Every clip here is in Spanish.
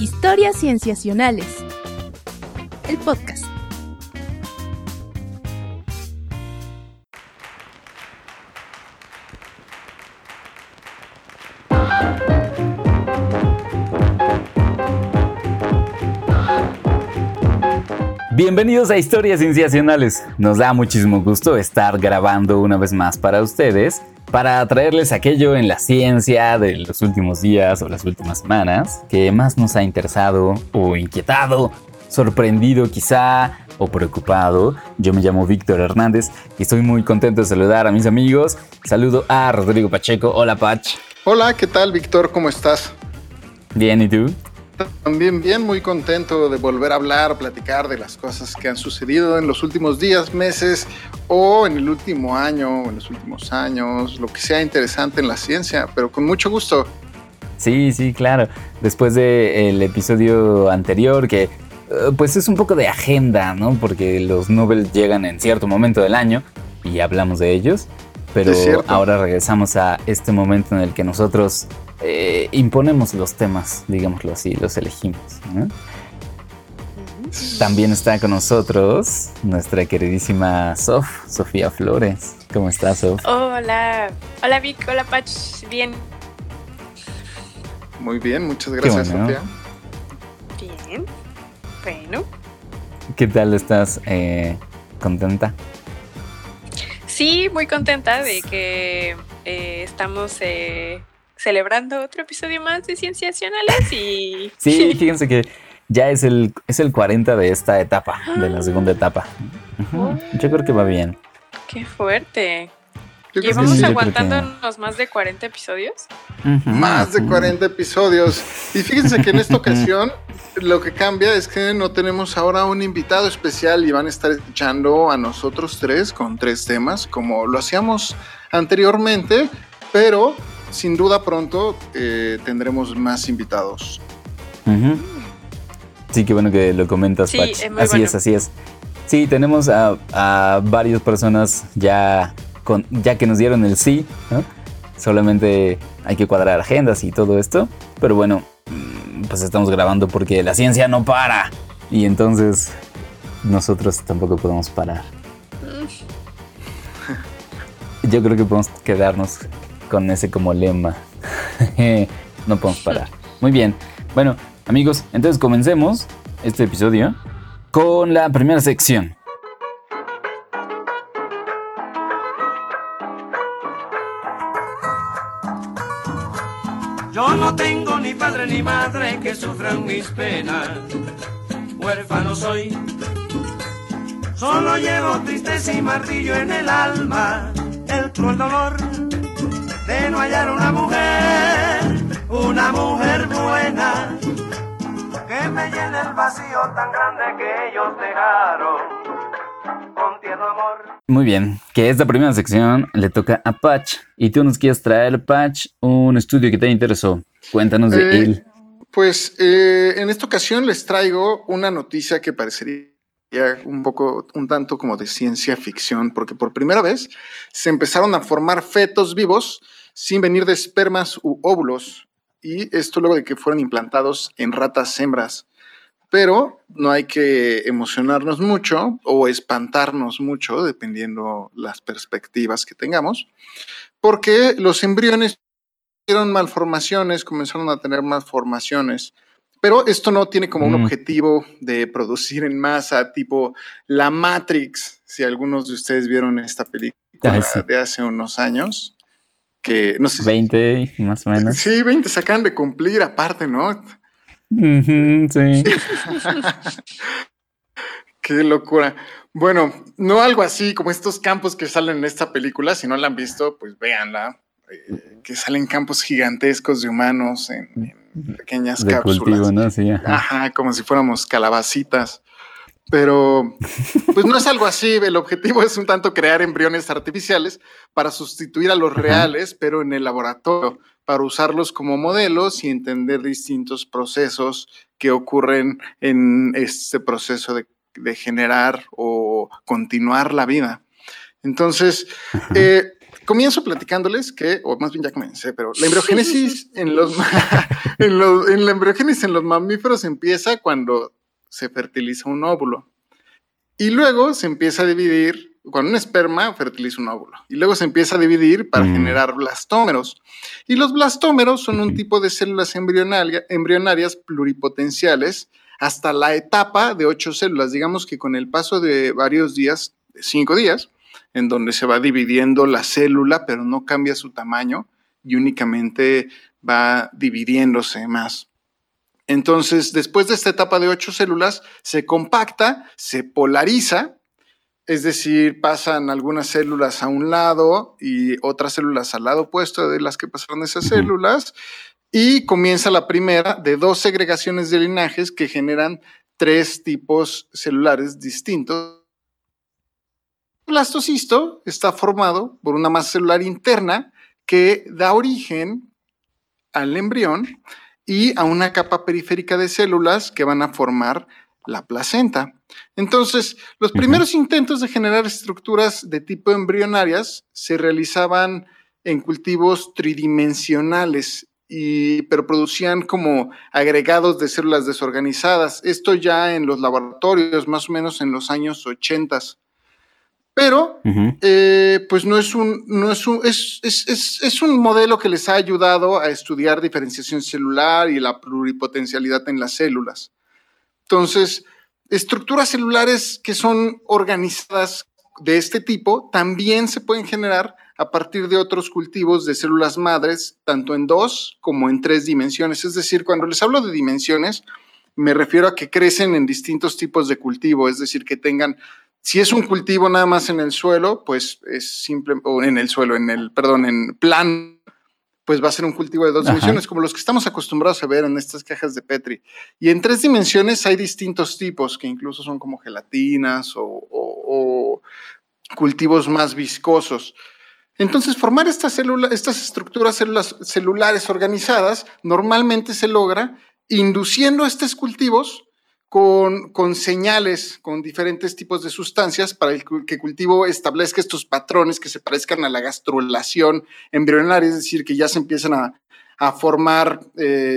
Historias Cienciacionales, el podcast. Bienvenidos a Historias Cienciacionales. Nos da muchísimo gusto estar grabando una vez más para ustedes, para traerles aquello en la ciencia de los últimos días o las últimas semanas que más nos ha interesado o inquietado, sorprendido quizá o preocupado. Yo me llamo Víctor Hernández y estoy muy contento de saludar a mis amigos. Saludo a Rodrigo Pacheco. Hola, Pach. Hola, ¿qué tal, Víctor? ¿Cómo estás? Bien, ¿y tú? También bien, muy contento de volver a hablar, platicar de las cosas que han sucedido en los últimos días, meses o en el último año, o en los últimos años, lo que sea interesante en la ciencia, pero con mucho gusto. Sí, claro. Después del episodio anterior que pues es un poco de agenda, ¿no? Porque los Nobel llegan en cierto momento del año y hablamos de ellos, pero ahora regresamos a este momento en el que nosotros imponemos los temas, digámoslo así, los elegimos, ¿no? También está con nosotros nuestra queridísima Sofía Flores. ¿Cómo estás, Sof? Hola Vic, hola Pach, bien. Muy bien, muchas gracias, bueno. Sofía. Bien, bueno. ¿Qué tal estás? ¿Contenta? Sí, muy contenta de que estamos celebrando otro episodio más de Cienciacionales y... Sí, fíjense que ya es el 40 de esta etapa, de la segunda etapa. Yo creo que va bien. ¡Qué fuerte! ¿Llevamos aguantándonos más de 40 episodios? Más de 40 episodios. Y fíjense que en esta ocasión lo que cambia es que no tenemos ahora un invitado especial y van a estar escuchando a nosotros tres con tres temas, como lo hacíamos anteriormente, pero... sin duda pronto tendremos más invitados. Sí, qué bueno que lo comentas, sí, Pach. Así es. Sí, tenemos a varias personas ya que nos dieron el sí, ¿no? Solamente hay que cuadrar agendas y todo esto. Pero bueno, pues estamos grabando porque la ciencia no para. Y entonces nosotros tampoco podemos parar. Yo creo que podemos quedarnos... con ese como lema. No podemos parar. Muy bien. Bueno, amigos, entonces comencemos este episodio con la primera sección. Yo no tengo ni padre ni madre que sufran mis penas. Huérfano soy. Solo llevo tristeza y martillo en el alma. El cruel dolor de no hallar una mujer buena, que me llene el vacío tan grande que ellos dejaron con tierno amor. Muy bien, que esta primera sección le toca a Patch. Y tú nos quieres traer, Patch, un estudio que te interesó. Cuéntanos de él. Pues en esta ocasión les traigo una noticia que parecería un tanto como de ciencia ficción, porque por primera vez se empezaron a formar fetos vivos sin venir de espermas u óvulos, y esto luego de que fueran implantados en ratas hembras. Pero no hay que emocionarnos mucho o espantarnos mucho, dependiendo las perspectivas que tengamos, porque los embriones tuvieron malformaciones, comenzaron a tener malformaciones. Pero esto no tiene como un objetivo de producir en masa, tipo La Matrix, si algunos de ustedes vieron esta película de hace unos años, que no sé. 20, más o menos. Sí, 20 se acaban de cumplir, aparte, ¿no? Sí. Qué locura. Bueno, no algo así como estos campos que salen en esta película. Si no la han visto, pues véanla. Que salen campos gigantescos de humanos en pequeñas cápsulas. Cultivo, ¿no? Sí, ajá, como si fuéramos calabacitas. Pero pues no es algo así. El objetivo es un tanto crear embriones artificiales para sustituir a los reales, pero en el laboratorio, para usarlos como modelos y entender distintos procesos que ocurren en este proceso de generar o continuar la vida. Entonces, Comienzo platicándoles que, o más bien ya comencé, pero la embriogénesis en los mamíferos empieza cuando se fertiliza un óvulo. Y luego se empieza a dividir, cuando un esperma fertiliza un óvulo. Y luego se empieza a dividir para generar blastómeros. Y los blastómeros son un tipo de células embrionarias pluripotenciales hasta la etapa de 8 células. Digamos que con el paso de varios días, de 5 días, en donde se va dividiendo la célula, pero no cambia su tamaño y únicamente va dividiéndose más. Entonces, después de esta etapa de 8 células, se compacta, se polariza, es decir, pasan algunas células a un lado y otras células al lado opuesto de las que pasaron esas células, y comienza la primera de 2 segregaciones de linajes que generan 3 tipos celulares distintos. El blastocisto está formado por una masa celular interna que da origen al embrión y a una capa periférica de células que van a formar la placenta. Entonces, los primeros intentos de generar estructuras de tipo embrionarias se realizaban en cultivos tridimensionales, pero producían como agregados de células desorganizadas. Esto ya en los laboratorios, más o menos en los años 80. Pero, pues es un modelo que les ha ayudado a estudiar diferenciación celular y la pluripotencialidad en las células. Entonces, estructuras celulares que son organizadas de este tipo también se pueden generar a partir de otros cultivos de células madres, tanto en 2 como en 3 dimensiones. Es decir, cuando les hablo de dimensiones, me refiero a que crecen en distintos tipos de cultivo, es decir, que tengan... Si es un cultivo nada más en el suelo, pues es simple, o en el suelo, en plano, pues va a ser un cultivo de 2 dimensiones, como los que estamos acostumbrados a ver en estas cajas de Petri. Y en 3 dimensiones hay distintos tipos, que incluso son como gelatinas o cultivos más viscosos. Entonces, formar estas estructuras celulares organizadas normalmente se logra induciendo estos cultivos con señales, con diferentes tipos de sustancias para que el cultivo establezca estos patrones que se parezcan a la gastrulación embrionaria, es decir, que ya se empiezan a formar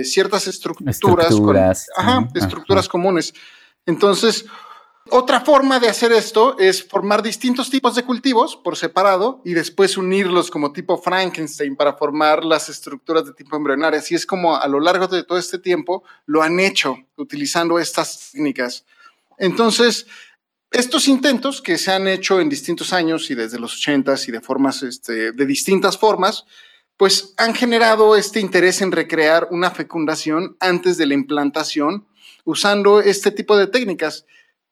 ciertas estructuras comunes. Entonces, otra forma de hacer esto es formar distintos tipos de cultivos por separado y después unirlos como tipo Frankenstein para formar las estructuras de tipo embrionario. Así es como a lo largo de todo este tiempo lo han hecho utilizando estas técnicas. Entonces, estos intentos que se han hecho en distintos años y desde los 80s y de formas, de distintas formas, pues han generado este interés en recrear una fecundación antes de la implantación usando este tipo de técnicas.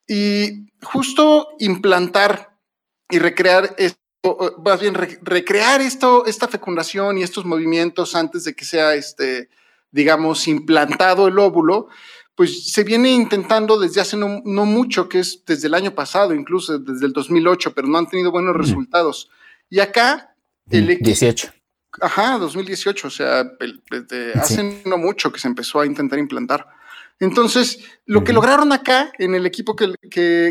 Y justo implantar y recrear esto, más bien recrear esta fecundación y estos movimientos antes de que sea, digamos, implantado el óvulo, pues se viene intentando desde hace no mucho, que es desde el año pasado, incluso desde el 2008, pero no han tenido buenos resultados. Y acá... 2018, o sea, hace no mucho que se empezó a intentar implantar. Entonces, lo que lograron acá, en el equipo que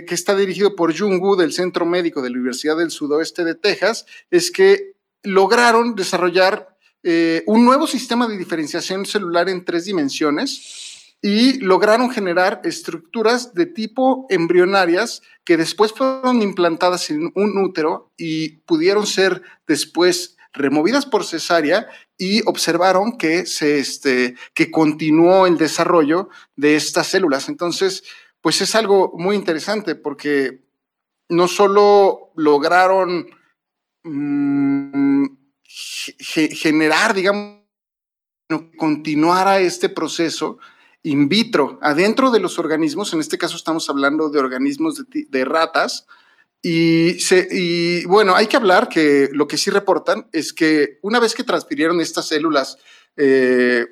está dirigido por Jung Woo del Centro Médico de la Universidad del Sudoeste de Texas, es que lograron desarrollar un nuevo sistema de diferenciación celular en 3 dimensiones y lograron generar estructuras de tipo embrionarias que después fueron implantadas en un útero y pudieron ser después removidas por cesárea, y observaron que que continuó el desarrollo de estas células. Entonces, pues es algo muy interesante porque no solo lograron generar, digamos, continuara este proceso in vitro adentro de los organismos. En este caso estamos hablando de organismos de ratas. Y bueno, hay que hablar que lo que sí reportan es que una vez que transfirieron estas células en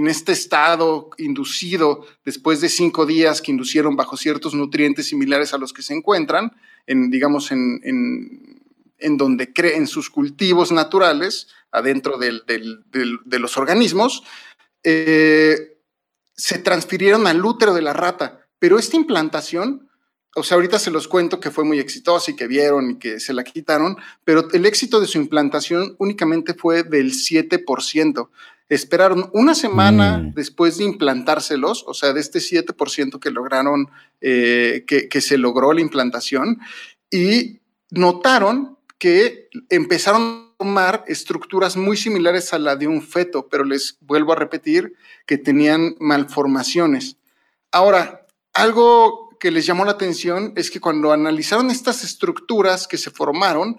este estado inducido después de 5 días que inducieron bajo ciertos nutrientes similares a los que se encuentran en donde creen sus cultivos naturales adentro de los organismos, se transfirieron al útero de la rata, pero esta implantación o sea, ahorita se los cuento que fue muy exitosa y que vieron y que se la quitaron, pero el éxito de su implantación únicamente fue del 7%. Esperaron una semana después de implantárselos, o sea, de este 7% que lograron, que se logró la implantación, y notaron que empezaron a tomar estructuras muy similares a la de un feto, pero les vuelvo a repetir que tenían malformaciones. Ahora, algo que les llamó la atención es que cuando analizaron estas estructuras que se formaron,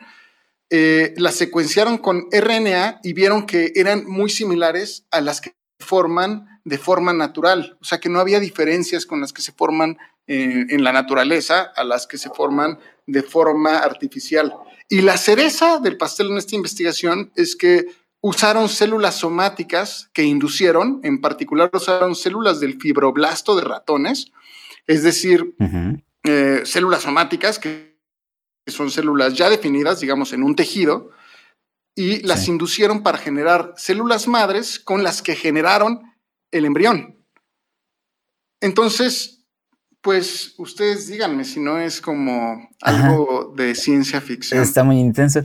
las secuenciaron con RNA y vieron que eran muy similares a las que forman de forma natural. O sea, que no había diferencias con las que se forman en la naturaleza a las que se forman de forma artificial. Y la cereza del pastel en esta investigación es que usaron células somáticas que inducieron, en particular usaron células del fibroblasto de ratones, es decir, células somáticas que son células ya definidas, digamos, en un tejido, y las inducieron para generar células madres con las que generaron el embrión. Entonces, pues, ustedes díganme si no es como algo de ciencia ficción. Está muy intenso.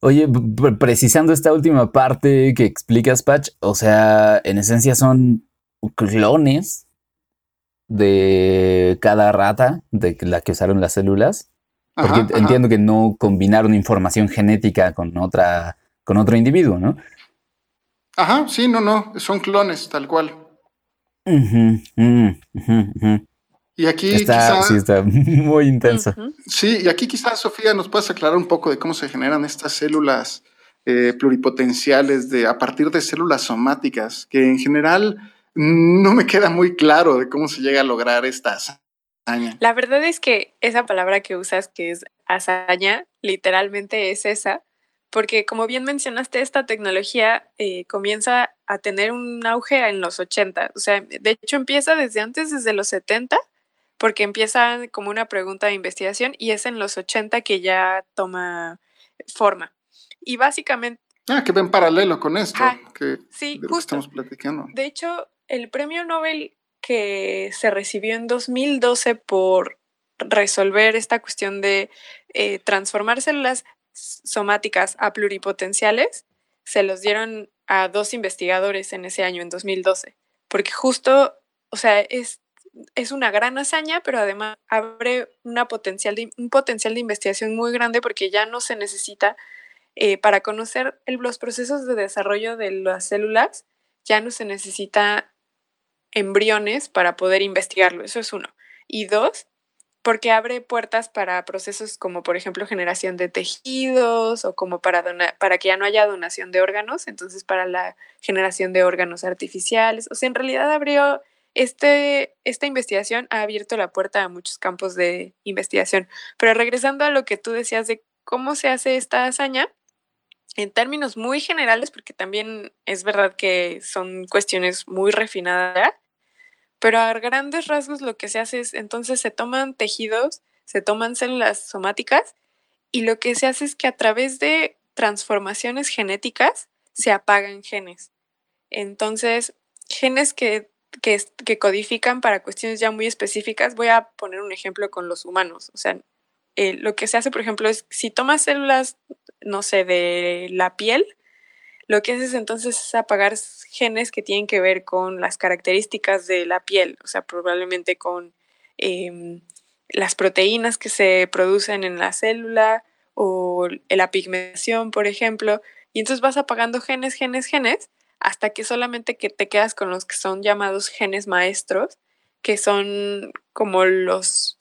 Oye, precisando esta última parte que explicas, Patch, o sea, en esencia son clones de cada rata, de la que usaron las células, porque entiendo que no combinaron información genética con otro individuo, ¿no? Ajá, sí, no, son clones, tal cual. Y aquí quizás... Sí, está muy intenso. Sí, y aquí quizás, Sofía, nos puedas aclarar un poco de cómo se generan estas células pluripotenciales a partir de células somáticas, que en general... No me queda muy claro de cómo se llega a lograr esta hazaña. La verdad es que esa palabra que usas, que es hazaña, literalmente es esa, porque como bien mencionaste, esta tecnología comienza a tener un auge en los 80. O sea, de hecho empieza desde antes, desde los 70, porque empieza como una pregunta de investigación y es en los 80 que ya toma forma. Y básicamente... que ven paralelo con esto que estamos platicando. De hecho, el premio Nobel que se recibió en 2012 por resolver esta cuestión de transformar células somáticas a pluripotenciales, se los dieron a dos investigadores en ese año, en 2012. Porque justo, o sea, es una gran hazaña, pero además abre un potencial de investigación muy grande porque ya no se necesita... para conocer los procesos de desarrollo de las células, ya no se necesita embriones para poder investigarlo. Eso es uno. Y dos, porque abre puertas para procesos como, por ejemplo, generación de tejidos o como para que ya no haya donación de órganos, entonces para la generación de órganos artificiales. O sea, en realidad abrió... Esta investigación ha abierto la puerta a muchos campos de investigación. Pero regresando a lo que tú decías de cómo se hace esta hazaña, en términos muy generales, porque también es verdad que son cuestiones muy refinadas, pero a grandes rasgos lo que se hace es, entonces se toman tejidos, se toman células somáticas, y lo que se hace es que a través de transformaciones genéticas se apagan genes. Entonces, genes que codifican para cuestiones ya muy específicas, voy a poner un ejemplo con los humanos, o sea, lo que se hace, por ejemplo, es si tomas células, no sé, de la piel, lo que haces entonces es apagar genes que tienen que ver con las características de la piel, o sea, probablemente con las proteínas que se producen en la célula o la pigmentación, por ejemplo, y entonces vas apagando genes, hasta que solamente que te quedas con los que son llamados genes maestros, que son como los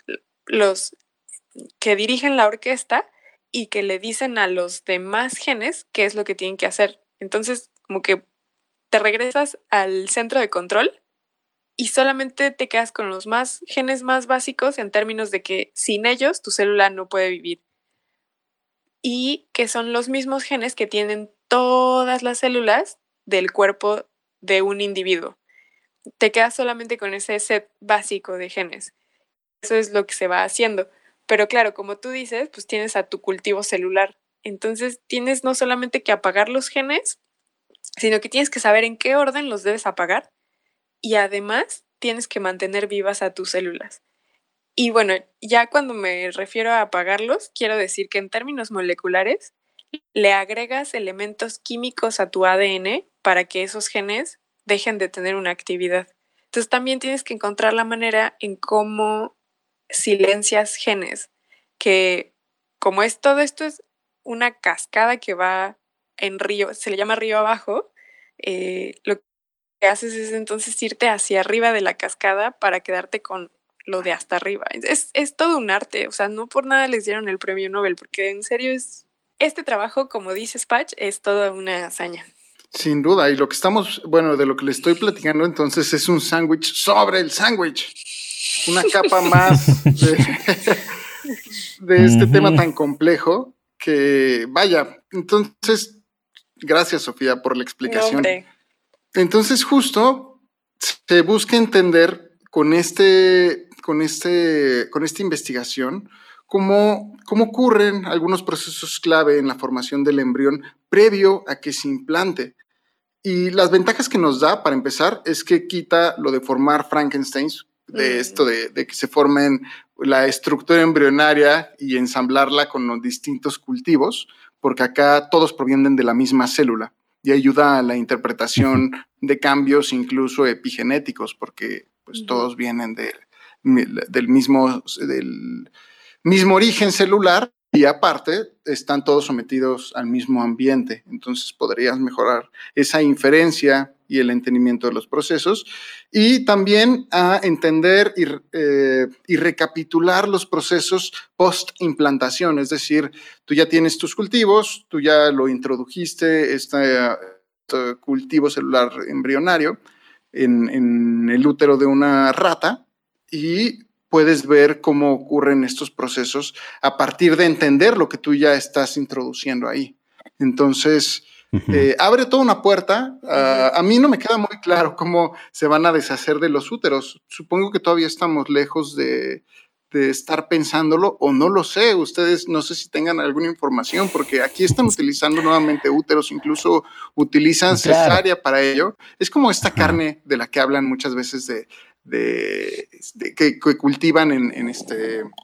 que dirigen la orquesta y que le dicen a los demás genes qué es lo que tienen que hacer. Entonces, como que te regresas al centro de control y solamente te quedas con los genes más básicos en términos de que sin ellos tu célula no puede vivir. Y que son los mismos genes que tienen todas las células del cuerpo de un individuo. Te quedas solamente con ese set básico de genes. Eso es lo que se va haciendo. Pero claro, como tú dices, pues tienes a tu cultivo celular. Entonces tienes no solamente que apagar los genes, sino que tienes que saber en qué orden los debes apagar y además tienes que mantener vivas a tus células. Y bueno, ya cuando me refiero a apagarlos, quiero decir que en términos moleculares le agregas elementos químicos a tu ADN para que esos genes dejen de tener una actividad. Entonces también tienes que encontrar la manera en cómo silencias genes, que como es todo esto es una cascada que va en río, se le llama río abajo, lo que haces es entonces irte hacia arriba de la cascada para quedarte con lo de hasta arriba. Es todo un arte, o sea, no por nada les dieron el premio Nobel, porque en serio es... Este trabajo, como dices, Patch, es toda una hazaña. Sin duda, y lo que estamos, bueno, de lo que le estoy platicando entonces es un sándwich sobre el sándwich. Una capa más de este tema tan complejo que, vaya, entonces, gracias, Sofía, por la explicación. No, entonces, justo se busca entender con esta investigación cómo ocurren algunos procesos clave en la formación del embrión previo a que se implante. Y las ventajas que nos da, para empezar, es que quita lo de formar Frankensteins, de esto de que se formen la estructura embrionaria y ensamblarla con los distintos cultivos, porque acá todos provienen de la misma célula y ayuda a la interpretación de cambios incluso epigenéticos, porque pues, todos vienen del mismo origen celular y aparte están todos sometidos al mismo ambiente. Entonces podrías mejorar esa inferencia y el entendimiento de los procesos y también a entender y recapitular los procesos post-implantación. Es decir, tú ya tienes tus cultivos, tú ya lo introdujiste, este cultivo celular embrionario en el útero de una rata y puedes ver cómo ocurren estos procesos a partir de entender lo que tú ya estás introduciendo ahí. Entonces, abre toda una puerta. A mí no me queda muy claro cómo se van a deshacer de los úteros. Supongo que todavía estamos lejos de estar pensándolo, o no lo sé. Ustedes no sé si tengan alguna información, porque aquí están utilizando nuevamente úteros, incluso utilizan cesárea para ello. Es como esta carne de la que hablan muchas veces que cultivan en el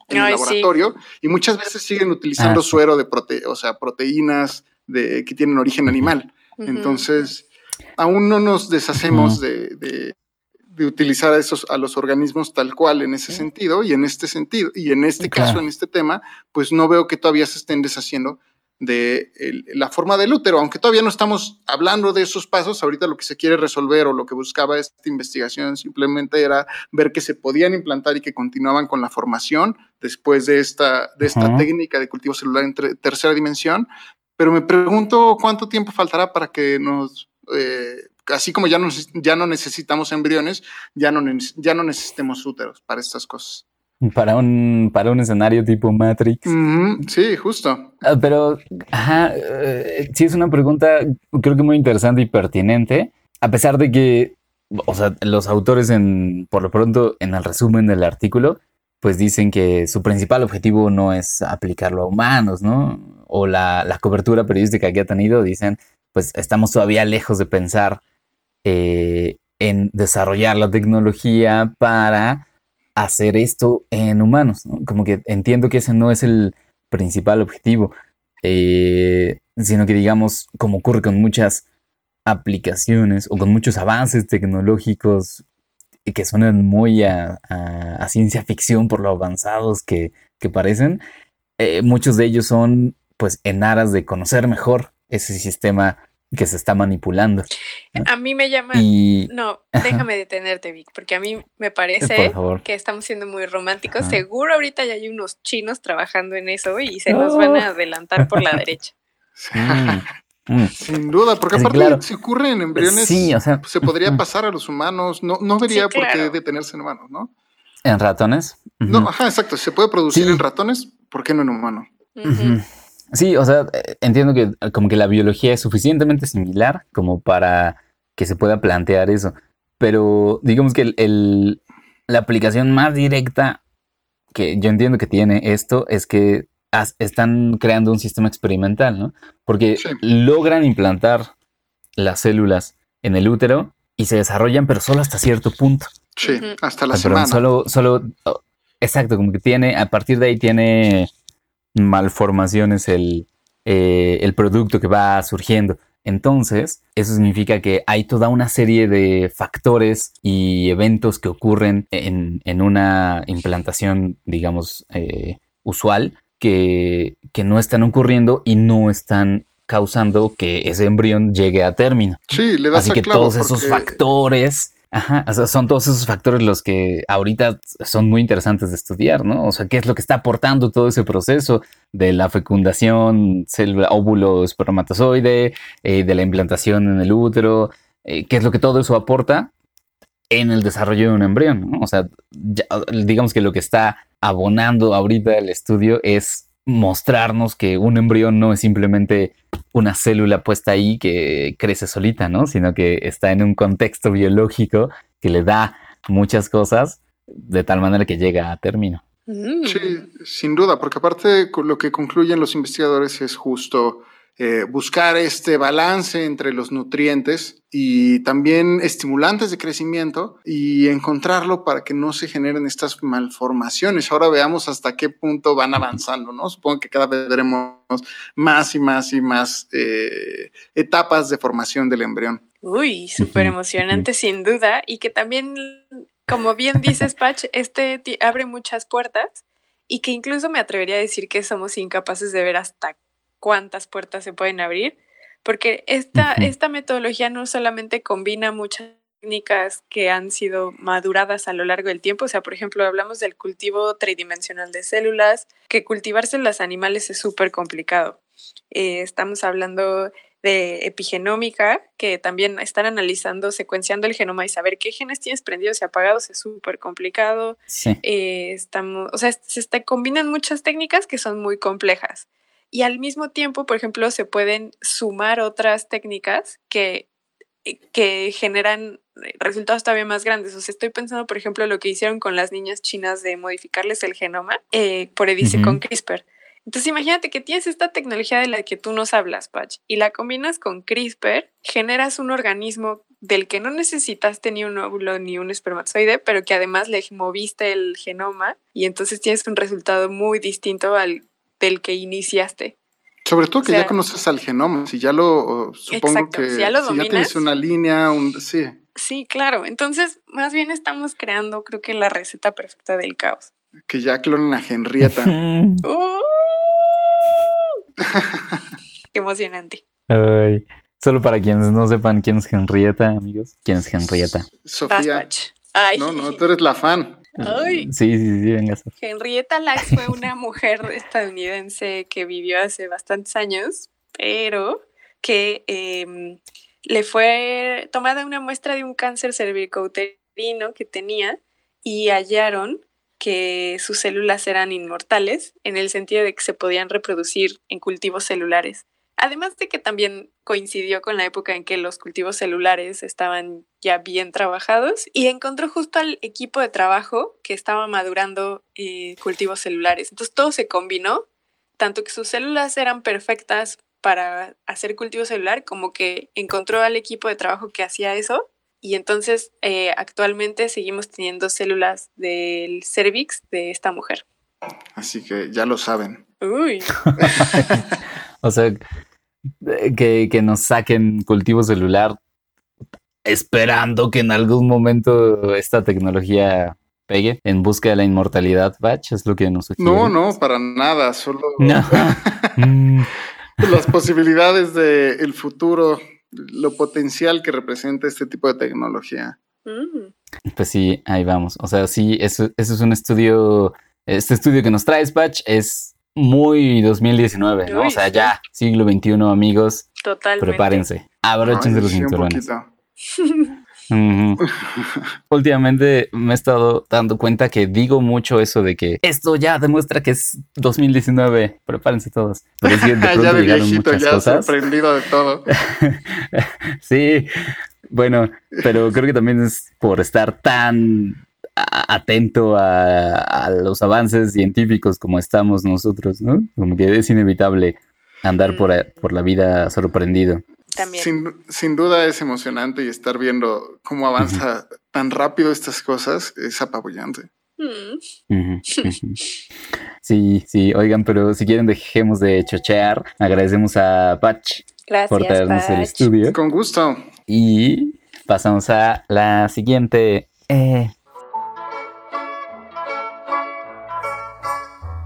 laboratorio, sí. Y muchas veces siguen utilizando suero de proteínas que tienen origen animal. Entonces aún no nos deshacemos de utilizar a los organismos tal cual en ese sentido, y en este sentido y en este caso, en este tema, pues no veo que todavía se estén deshaciendo de la forma del útero, aunque todavía no estamos hablando de esos pasos. Ahorita lo que se quiere resolver o lo que buscaba esta investigación simplemente era ver que se podían implantar y que continuaban con la formación después de esta técnica de cultivo celular en tercera dimensión. Pero me pregunto cuánto tiempo faltará para que nos... así como ya no necesitamos embriones, ya no necesitemos úteros para estas cosas. Para un escenario tipo Matrix. Sí, justo. Pero, sí es una pregunta creo que muy interesante y pertinente, a pesar de que, o sea, los autores por lo pronto en el resumen del artículo, pues dicen que su principal objetivo no es aplicarlo a humanos, ¿no? O la cobertura periodística que ha tenido, dicen, pues estamos todavía lejos de pensar en desarrollar la tecnología para hacer esto en humanos, ¿no? Como que entiendo que ese no es el principal objetivo, sino que, digamos, como ocurre con muchas aplicaciones o con muchos avances tecnológicos que suenan muy a ciencia ficción por lo avanzados que parecen, muchos de ellos son pues en aras de conocer mejor ese sistema que se está manipulando, ¿no? A mí me llama... No, déjame detenerte, Vic, porque a mí me parece que estamos siendo muy románticos. Seguro ahorita ya hay unos chinos trabajando en eso y se nos van a adelantar por la derecha. Sin duda, porque sí, aparte si ocurre en embriones, sí, o sea, se podría pasar a los humanos. No vería por qué detenerse en humanos, ¿no? ¿En ratones? No, exacto. Si se puede producir en ratones, ¿por qué no en humanos? Sí, o sea, entiendo que como que la biología es suficientemente similar como para que se pueda plantear eso, pero digamos que la aplicación más directa que yo entiendo que tiene esto es que están creando un sistema experimental, ¿no? Porque logran implantar las células en el útero y se desarrollan, pero solo hasta cierto punto. Sí, hasta la semana. Solo Exacto, como que tiene, a partir de ahí tiene malformaciones el producto que va surgiendo. Entonces, eso significa que hay toda una serie de factores y eventos que ocurren en una implantación, digamos, usual, que no están ocurriendo y no están causando que ese embrión llegue a término. Sí, le das a clavo. Así que todos esos factores... Ajá, o sea, son todos esos factores los que ahorita son muy interesantes de estudiar, ¿no? O sea, ¿qué es lo que está aportando todo ese proceso de la fecundación, célula, óvulo, espermatozoide, de la implantación en el útero? ¿Qué es lo que todo eso aporta en el desarrollo de un embrión, ¿no? O sea, ya, digamos que lo que está abonando ahorita el estudio es mostrarnos que un embrión no es simplemente una célula puesta ahí que crece solita, ¿no? Sino que está en un contexto biológico que le da muchas cosas de tal manera que llega a término. Sí, sin duda, porque aparte lo que concluyen los investigadores es justo buscar este balance entre los nutrientes y también estimulantes de crecimiento y encontrarlo para que no se generen estas malformaciones. Ahora veamos hasta qué punto van avanzando, ¿no? Supongo que cada vez veremos más y más y más etapas de formación del embrión. Uy, súper emocionante sin duda, y que también, como bien dices, Patch, abre muchas puertas y que incluso me atrevería a decir que somos incapaces de ver hasta cuántas puertas se pueden abrir, porque esta metodología no solamente combina muchas técnicas que han sido maduradas a lo largo del tiempo, o sea, por ejemplo, hablamos del cultivo tridimensional de células, que cultivarse en los animales es súper complicado. Estamos hablando de epigenómica, que también están analizando, secuenciando el genoma y saber qué genes tienes prendidos y apagados es súper complicado. Sí. Combinan muchas técnicas que son muy complejas. Y al mismo tiempo, por ejemplo, se pueden sumar otras técnicas que generan resultados todavía más grandes. O sea, estoy pensando, por ejemplo, lo que hicieron con las niñas chinas de modificarles el genoma por edición con CRISPR. Entonces, imagínate que tienes esta tecnología de la que tú nos hablas, Patch, y la combinas con CRISPR, generas un organismo del que no necesitaste ni un óvulo ni un espermatozoide, pero que además le moviste el genoma y entonces tienes un resultado muy distinto al del que iniciaste. Sobre todo que ya conoces al genoma, si ya lo supongo. Exacto, que si ya lo dominas, ya tienes una línea, sí. Sí, claro. Entonces, más bien estamos creando, creo que la receta perfecta del caos. Que ya clonan a Henrietta. Qué emocionante. Ay, solo para quienes no sepan quién es Henrietta, amigos. ¿Quién es Henrietta? Sofía. Ay. No, tú eres la fan. Ay. Sí, venga. Henrietta Lacks fue una mujer estadounidense que vivió hace bastantes años, pero que le fue tomada una muestra de un cáncer cervicouterino que tenía y hallaron que sus células eran inmortales en el sentido de que se podían reproducir en cultivos celulares. Además de que también coincidió con la época en que los cultivos celulares estaban ya bien trabajados y encontró justo al equipo de trabajo que estaba madurando cultivos celulares. Entonces todo se combinó, tanto que sus células eran perfectas para hacer cultivo celular, como que encontró al equipo de trabajo que hacía eso. Y entonces actualmente seguimos teniendo células del cervix de esta mujer. Así que ya lo saben. Uy. O sea... Que nos saquen cultivo celular esperando que en algún momento esta tecnología pegue en busca de la inmortalidad, Batch, es lo que nos sugiere. No, para nada, solo las posibilidades del futuro, lo potencial que representa este tipo de tecnología. Pues sí, ahí vamos. O sea, sí, eso es un estudio, este estudio que nos traes, Batch, es... muy 2019, ¿no? O sea, ya, siglo XXI, amigos. Totalmente. Prepárense. Abróchense los cinturones. Últimamente me he estado dando cuenta que digo mucho eso de que esto ya demuestra que es 2019. Prepárense todos. Pero es que de pronto ya de viejito, ya sorprendido de todo. Sí. Bueno, pero creo que también es por estar tan... atento a los avances científicos como estamos nosotros, ¿no? Como que es inevitable andar por la vida sorprendido. También. Sin duda es emocionante y estar viendo cómo avanza tan rápido estas cosas es apabullante. Sí, sí, oigan, pero si quieren dejemos de chochear. Agradecemos a Patch por traernos el estudio. Con gusto. Y pasamos a la siguiente.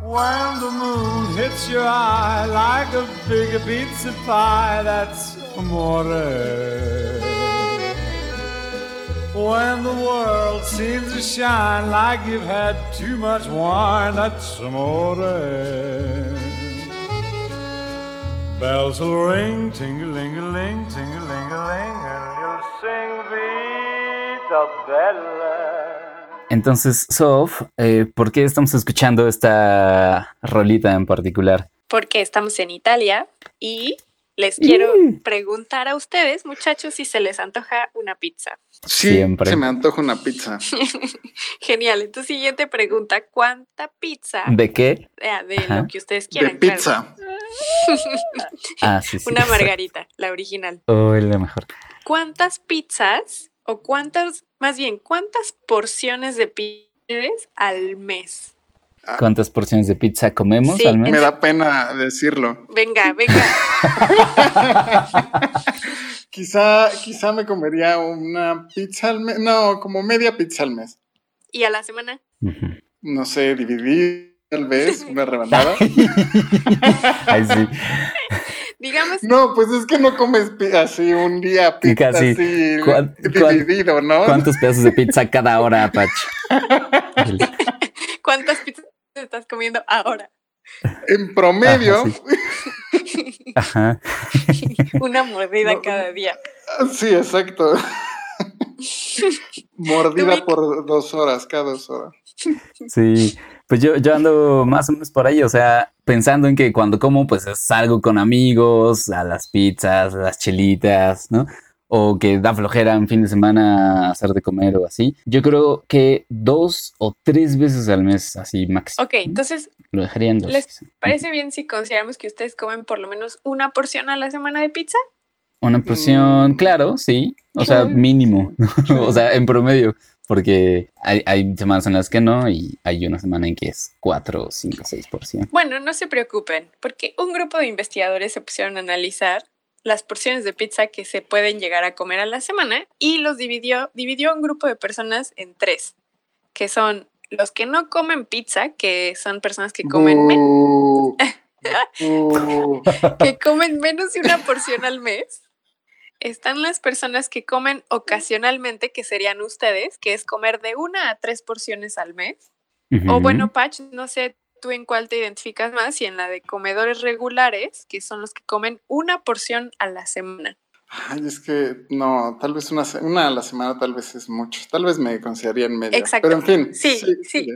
When the moon hits your eye like a big pizza pie, that's amore. When the world seems to shine like you've had too much wine, that's amore. Bells will ring, ting-a-ling-a-ling, ting-a-ling-a-ling, and you'll sing Vita Bella. Entonces, Sof, ¿por qué estamos escuchando esta rolita en particular? Porque estamos en Italia y les quiero preguntar a ustedes, muchachos, si se les antoja una pizza. Sí, siempre se me antoja una pizza. Genial. Entonces, siguiente pregunta, ¿cuánta pizza? ¿De qué? De lo que ustedes quieran. De pizza. Claro. Sí, sí. Una margarita, la original. Oh, la mejor. ¿Cuántas pizzas o cuántas... Más bien, ¿cuántas porciones de pizza al mes? ¿Cuántas porciones de pizza comemos al mes? Me da pena decirlo. Venga. Quizá me comería una pizza al mes. No, como media pizza al mes. ¿Y a la semana? No sé, dividir tal vez una rebanada. Ay, sí. Digamos, no, pues es que no comes así un día pizza así dividido, ¿no? ¿Cuántos pedazos de pizza cada hora, Apache? ¿Cuántas pizzas estás comiendo ahora? En promedio. Ajá, sí. Una mordida cada día. Sí, exacto. Mordida por 2 horas, cada 2 horas. Sí, pues yo ando más o menos por ahí, o sea, pensando en que cuando como, pues salgo con amigos, a las pizzas, a las chelitas, ¿no? O que da flojera en fin de semana hacer de comer o así. Yo creo que 2 o 3 veces al mes, así máximo. Ok, entonces, lo dejarían 2. ¿Les parece bien si consideramos que ustedes comen por lo menos una porción a la semana de pizza? Una porción, claro, sí. O sea, mínimo, o sea, en promedio. Porque hay semanas en las que no y hay una semana en que es 4, 5, 6%. Bueno, no se preocupen, porque un grupo de investigadores se pusieron a analizar las porciones de pizza que se pueden llegar a comer a la semana y los dividió a un grupo de personas en 3, que son los que no comen pizza, que son personas que comen que comen menos de una porción al mes. Están las personas que comen ocasionalmente, que serían ustedes, que es comer de 1 a 3 porciones al mes. O bueno, Patch, no sé tú en cuál te identificas más, y en la de comedores regulares, que son los que comen 1 porción a la semana. Ay, es que no, tal vez una a la semana tal vez es mucho, tal vez me consideraría en medio. Exacto. Pero en fin. Sí.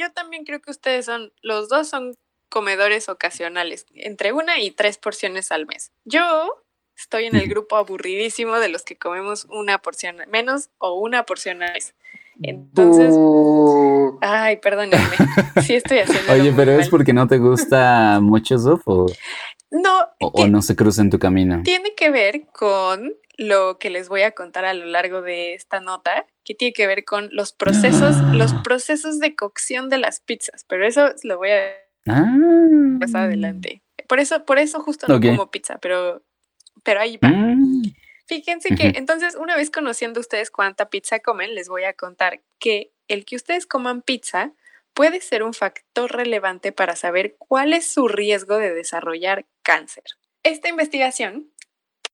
Yo también creo que ustedes son, los dos son comedores ocasionales, entre 1 y 3 porciones al mes. Yo... estoy en el grupo aburridísimo de los que comemos una porción menos o una porción a vez. Entonces, ay, perdónenme. Sí estoy haciendo. Oye, pero mal. ¿Es porque no te gusta mucho Sof o no? O no se cruza en tu camino. Tiene que ver con lo que les voy a contar a lo largo de esta nota, que tiene que ver con los procesos de cocción de las pizzas. Pero eso lo voy a pasar adelante. Por eso justo no como pizza, pero ahí va. Fíjense que entonces, una vez conociendo ustedes cuánta pizza comen, les voy a contar que el que ustedes coman pizza puede ser un factor relevante para saber cuál es su riesgo de desarrollar cáncer. Esta investigación,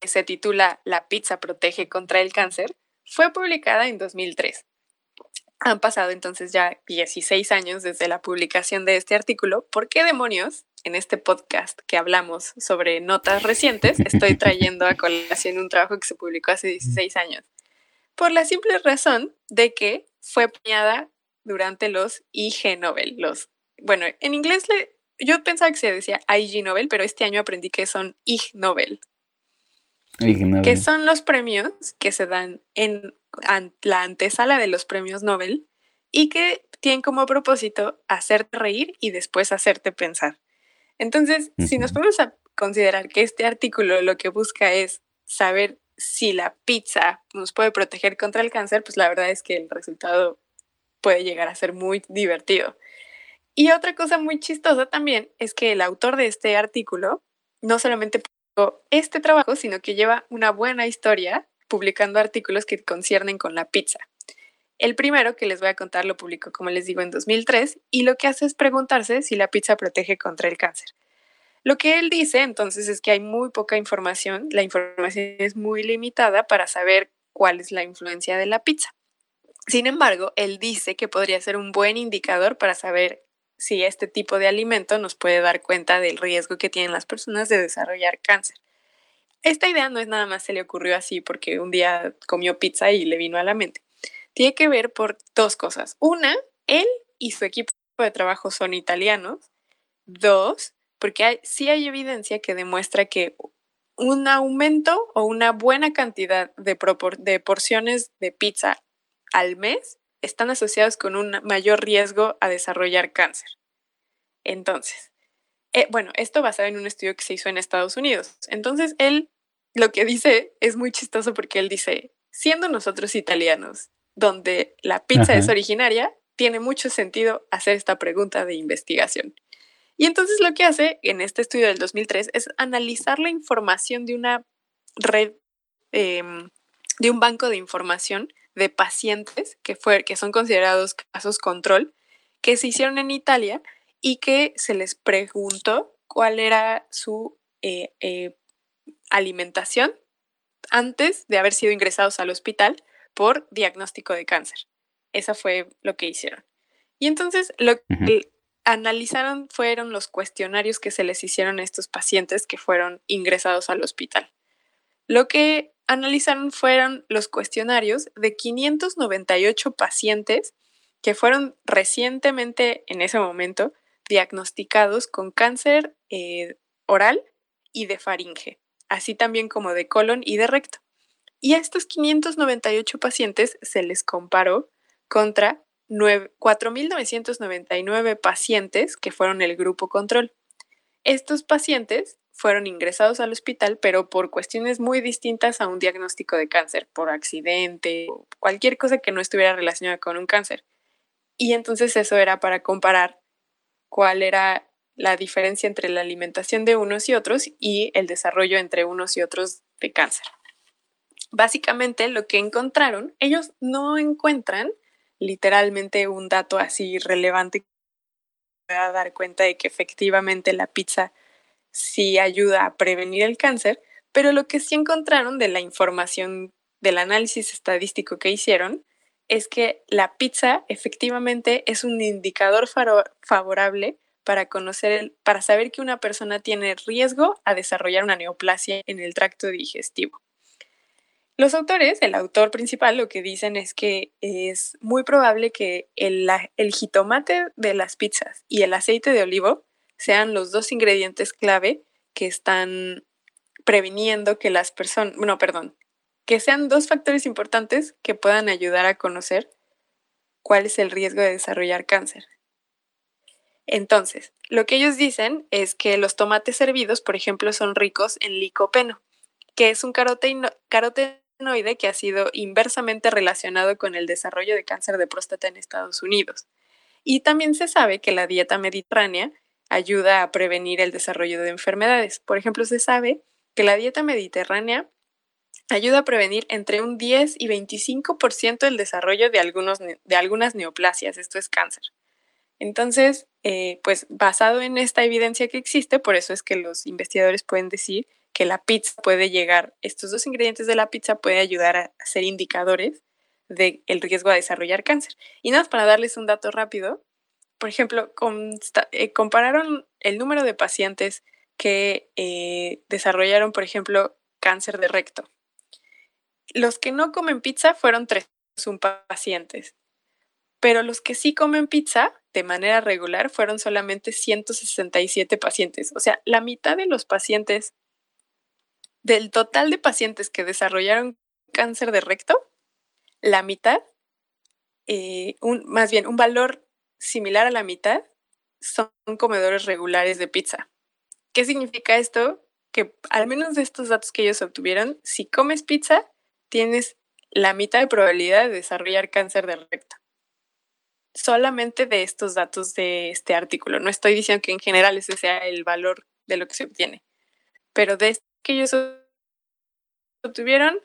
que se titula La pizza protege contra el cáncer, fue publicada en 2003. Han pasado entonces ya 16 años desde la publicación de este artículo. ¿Por qué demonios? En este podcast que hablamos sobre notas recientes, estoy trayendo a colación un trabajo que se publicó hace 16 años. Por la simple razón de que fue premiada durante los IG Nobel. Bueno, en inglés yo pensaba que se decía IG Nobel, pero este año aprendí que son IG Nobel. Que son los premios que se dan en la antesala de los premios Nobel y que tienen como propósito hacerte reír y después hacerte pensar. Entonces, si nos ponemos a considerar que este artículo lo que busca es saber si la pizza nos puede proteger contra el cáncer, pues la verdad es que el resultado puede llegar a ser muy divertido. Y otra cosa muy chistosa también es que el autor de este artículo no solamente publicó este trabajo, sino que lleva una buena historia publicando artículos que conciernen con la pizza. El primero que les voy a contar lo publicó, como les digo, en 2003, y lo que hace es preguntarse si la pizza protege contra el cáncer. Lo que él dice entonces es que hay muy poca información, la información es muy limitada para saber cuál es la influencia de la pizza. Sin embargo, él dice que podría ser un buen indicador para saber si este tipo de alimento nos puede dar cuenta del riesgo que tienen las personas de desarrollar cáncer. Esta idea no es nada más se le ocurrió así porque un día comió pizza y le vino a la mente. Tiene que ver por dos cosas. Una, él y su equipo de trabajo son italianos. Dos, porque sí hay evidencia que demuestra que un aumento o una buena cantidad de porciones de pizza al mes están asociados con un mayor riesgo a desarrollar cáncer. Entonces, esto basado en un estudio que se hizo en Estados Unidos. Entonces, él lo que dice es muy chistoso porque él dice, siendo nosotros italianos, donde la pizza es originaria, tiene mucho sentido hacer esta pregunta de investigación. Y entonces lo que hace en este estudio del 2003 es analizar la información de una red, de un banco de información de pacientes que son considerados casos control, que se hicieron en Italia y que se les preguntó cuál era su alimentación antes de haber sido ingresados al hospital por diagnóstico de cáncer. Eso fue lo que hicieron. Y entonces lo que analizaron fueron los cuestionarios que se les hicieron a estos pacientes que fueron ingresados al hospital. Lo que analizaron fueron los cuestionarios de 598 pacientes que fueron recientemente, en ese momento, diagnosticados con cáncer oral y de faringe, así también como de colon y de recto. Y a estos 598 pacientes se les comparó contra 4.999 pacientes que fueron el grupo control. Estos pacientes fueron ingresados al hospital, pero por cuestiones muy distintas a un diagnóstico de cáncer, por accidente o cualquier cosa que no estuviera relacionada con un cáncer. Y entonces eso era para comparar cuál era la diferencia entre la alimentación de unos y otros y el desarrollo entre unos y otros de cáncer. Básicamente lo que encontraron, ellos no encuentran literalmente un dato así relevante que pueda dar cuenta de que efectivamente la pizza sí ayuda a prevenir el cáncer, pero lo que sí encontraron de la información del análisis estadístico que hicieron es que la pizza efectivamente es un indicador favorable para saber que una persona tiene riesgo a desarrollar una neoplasia en el tracto digestivo. Los autores, el autor principal, lo que dicen es que es muy probable que el jitomate de las pizzas y el aceite de olivo sean los dos ingredientes clave que están previniendo que las personas, que sean dos factores importantes que puedan ayudar a conocer cuál es el riesgo de desarrollar cáncer. Entonces, lo que ellos dicen es que los tomates hervidos, por ejemplo, son ricos en licopeno, que es un carotenoide que ha sido inversamente relacionado con el desarrollo de cáncer de próstata en Estados Unidos. Y también se sabe que la dieta mediterránea ayuda a prevenir el desarrollo de enfermedades. Por ejemplo, se sabe que la dieta mediterránea ayuda a prevenir entre un 10 y 25% el desarrollo de algunas neoplasias, esto es cáncer. Entonces, basado en esta evidencia que existe, por eso es que los investigadores pueden decir que la pizza puede llegar, estos dos ingredientes de la pizza pueden ayudar a ser indicadores del riesgo a desarrollar cáncer. Y nada más para darles un dato rápido, por ejemplo, compararon el número de pacientes que desarrollaron, por ejemplo, cáncer de recto. Los que no comen pizza fueron 301 pacientes, pero los que sí comen pizza de manera regular fueron solamente 167 pacientes. O sea, la mitad de los pacientes del total de pacientes que desarrollaron cáncer de recto, la mitad, un valor similar a la mitad, son comedores regulares de pizza. ¿Qué significa esto? Que al menos de estos datos que ellos obtuvieron, si comes pizza, tienes la mitad de probabilidad de desarrollar cáncer de recto. solamente de estos datos de este artículo. No estoy diciendo que en general ese sea el valor de lo que se obtiene, pero desde que ellos obtuvieron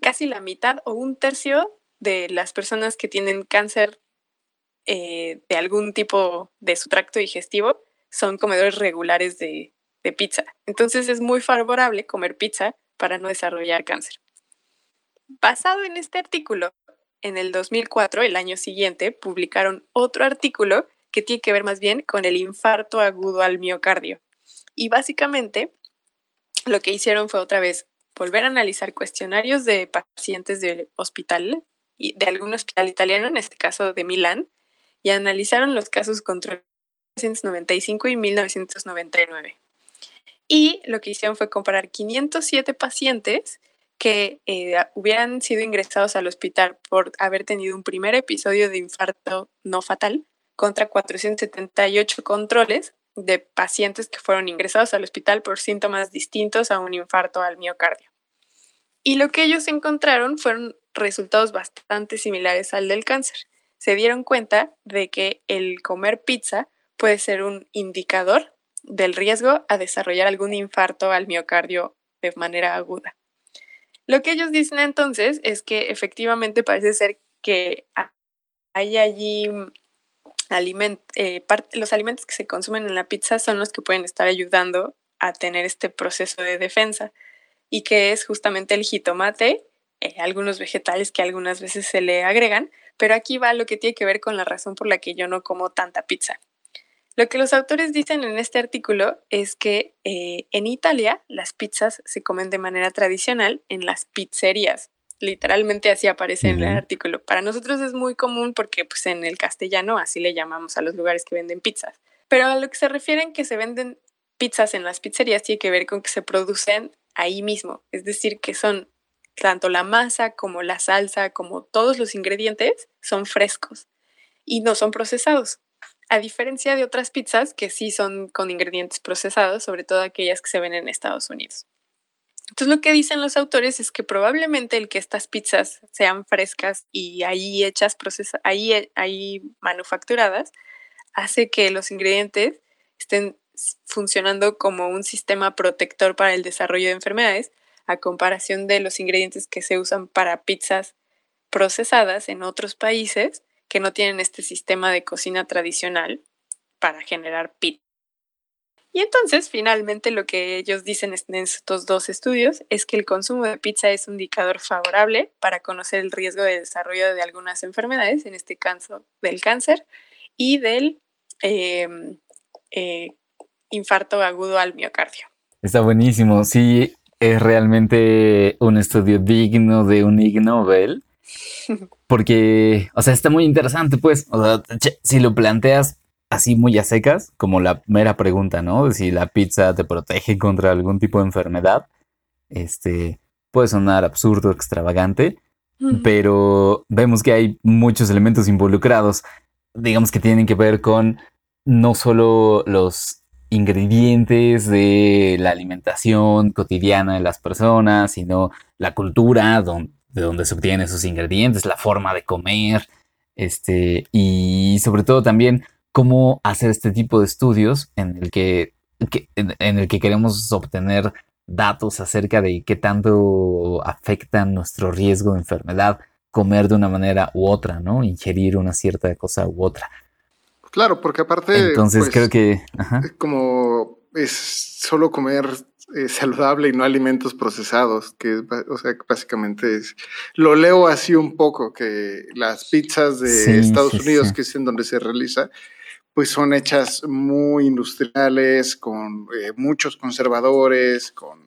casi la mitad o un tercio de las personas que tienen cáncer de algún tipo de su tracto digestivo son comedores regulares de pizza. Entonces es muy favorable comer pizza para no desarrollar cáncer. Basado en este artículo, en el 2004, el año siguiente, publicaron otro artículo que tiene que ver más bien con el infarto agudo al miocardio. Y básicamente lo que hicieron fue otra vez volver a analizar cuestionarios de pacientes del hospital, de algún hospital italiano, en este caso de Milán, y analizaron los casos contra 1995 y 1999. Y lo que hicieron fue comparar 507 pacientes que hubieran sido ingresados al hospital por haber tenido un primer episodio de infarto no fatal contra 478 controles de pacientes que fueron ingresados al hospital por síntomas distintos a un infarto al miocardio. Y lo que ellos encontraron fueron resultados bastante similares al del cáncer. Se dieron cuenta de que el comer pizza puede ser un indicador del riesgo a desarrollar algún infarto al miocardio de manera aguda. Lo que ellos dicen entonces es que efectivamente parece ser que hay allí los alimentos que se consumen en la pizza son los que pueden estar ayudando a tener este proceso de defensa, y que es justamente el jitomate, algunos vegetales que algunas veces se le agregan, pero aquí va lo que tiene que ver con la razón por la que yo no como tanta pizza. Lo que los autores dicen en este artículo es que en Italia las pizzas se comen de manera tradicional en las pizzerías. Literalmente así aparece en el artículo. Para nosotros es muy común porque pues, en el castellano así le llamamos a los lugares que venden pizzas. Pero a lo que se refieren que se venden pizzas en las pizzerías tiene que ver con que se producen ahí mismo. Es decir, que son tanto la masa como la salsa, como todos los ingredientes son frescos y no son procesados. A diferencia de otras pizzas que sí son con ingredientes procesados, sobre todo aquellas que se ven en Estados Unidos. Entonces lo que dicen los autores es que probablemente el que estas pizzas sean frescas y ahí hechas, ahí manufacturadas, hace que los ingredientes estén funcionando como un sistema protector para el desarrollo de enfermedades, a comparación de los ingredientes que se usan para pizzas procesadas en otros países que no tienen este sistema de cocina tradicional para generar pizza. Y entonces, finalmente, lo que ellos dicen en estos dos estudios es que el consumo de pizza es un indicador favorable para conocer el riesgo de desarrollo de algunas enfermedades, en este caso del cáncer y del infarto agudo al miocardio. Está buenísimo. Sí, es realmente un estudio digno de un Ig Nobel. Porque, o sea, está muy interesante, pues, o sea, si lo planteas así muy a secas, como la mera pregunta, ¿no? Si la pizza te protege contra algún tipo de enfermedad, puede sonar absurdo, extravagante, pero vemos que hay muchos elementos involucrados, digamos que tienen que ver con no solo los ingredientes de la alimentación cotidiana de las personas, sino la cultura, de dónde se obtienen esos ingredientes, la forma de comer, y sobre todo también cómo hacer este tipo de estudios en el que queremos obtener datos acerca de qué tanto afecta nuestro riesgo de enfermedad comer de una manera u otra, ¿no? Ingerir una cierta cosa u otra. Claro, porque aparte... Entonces pues, creo que... Ajá. Como es solo comer... saludable y no alimentos procesados, que o sea, básicamente es, lo leo así un poco, que las pizzas de Estados Unidos, que es en donde se realiza, pues son hechas muy industriales, con muchos conservadores, con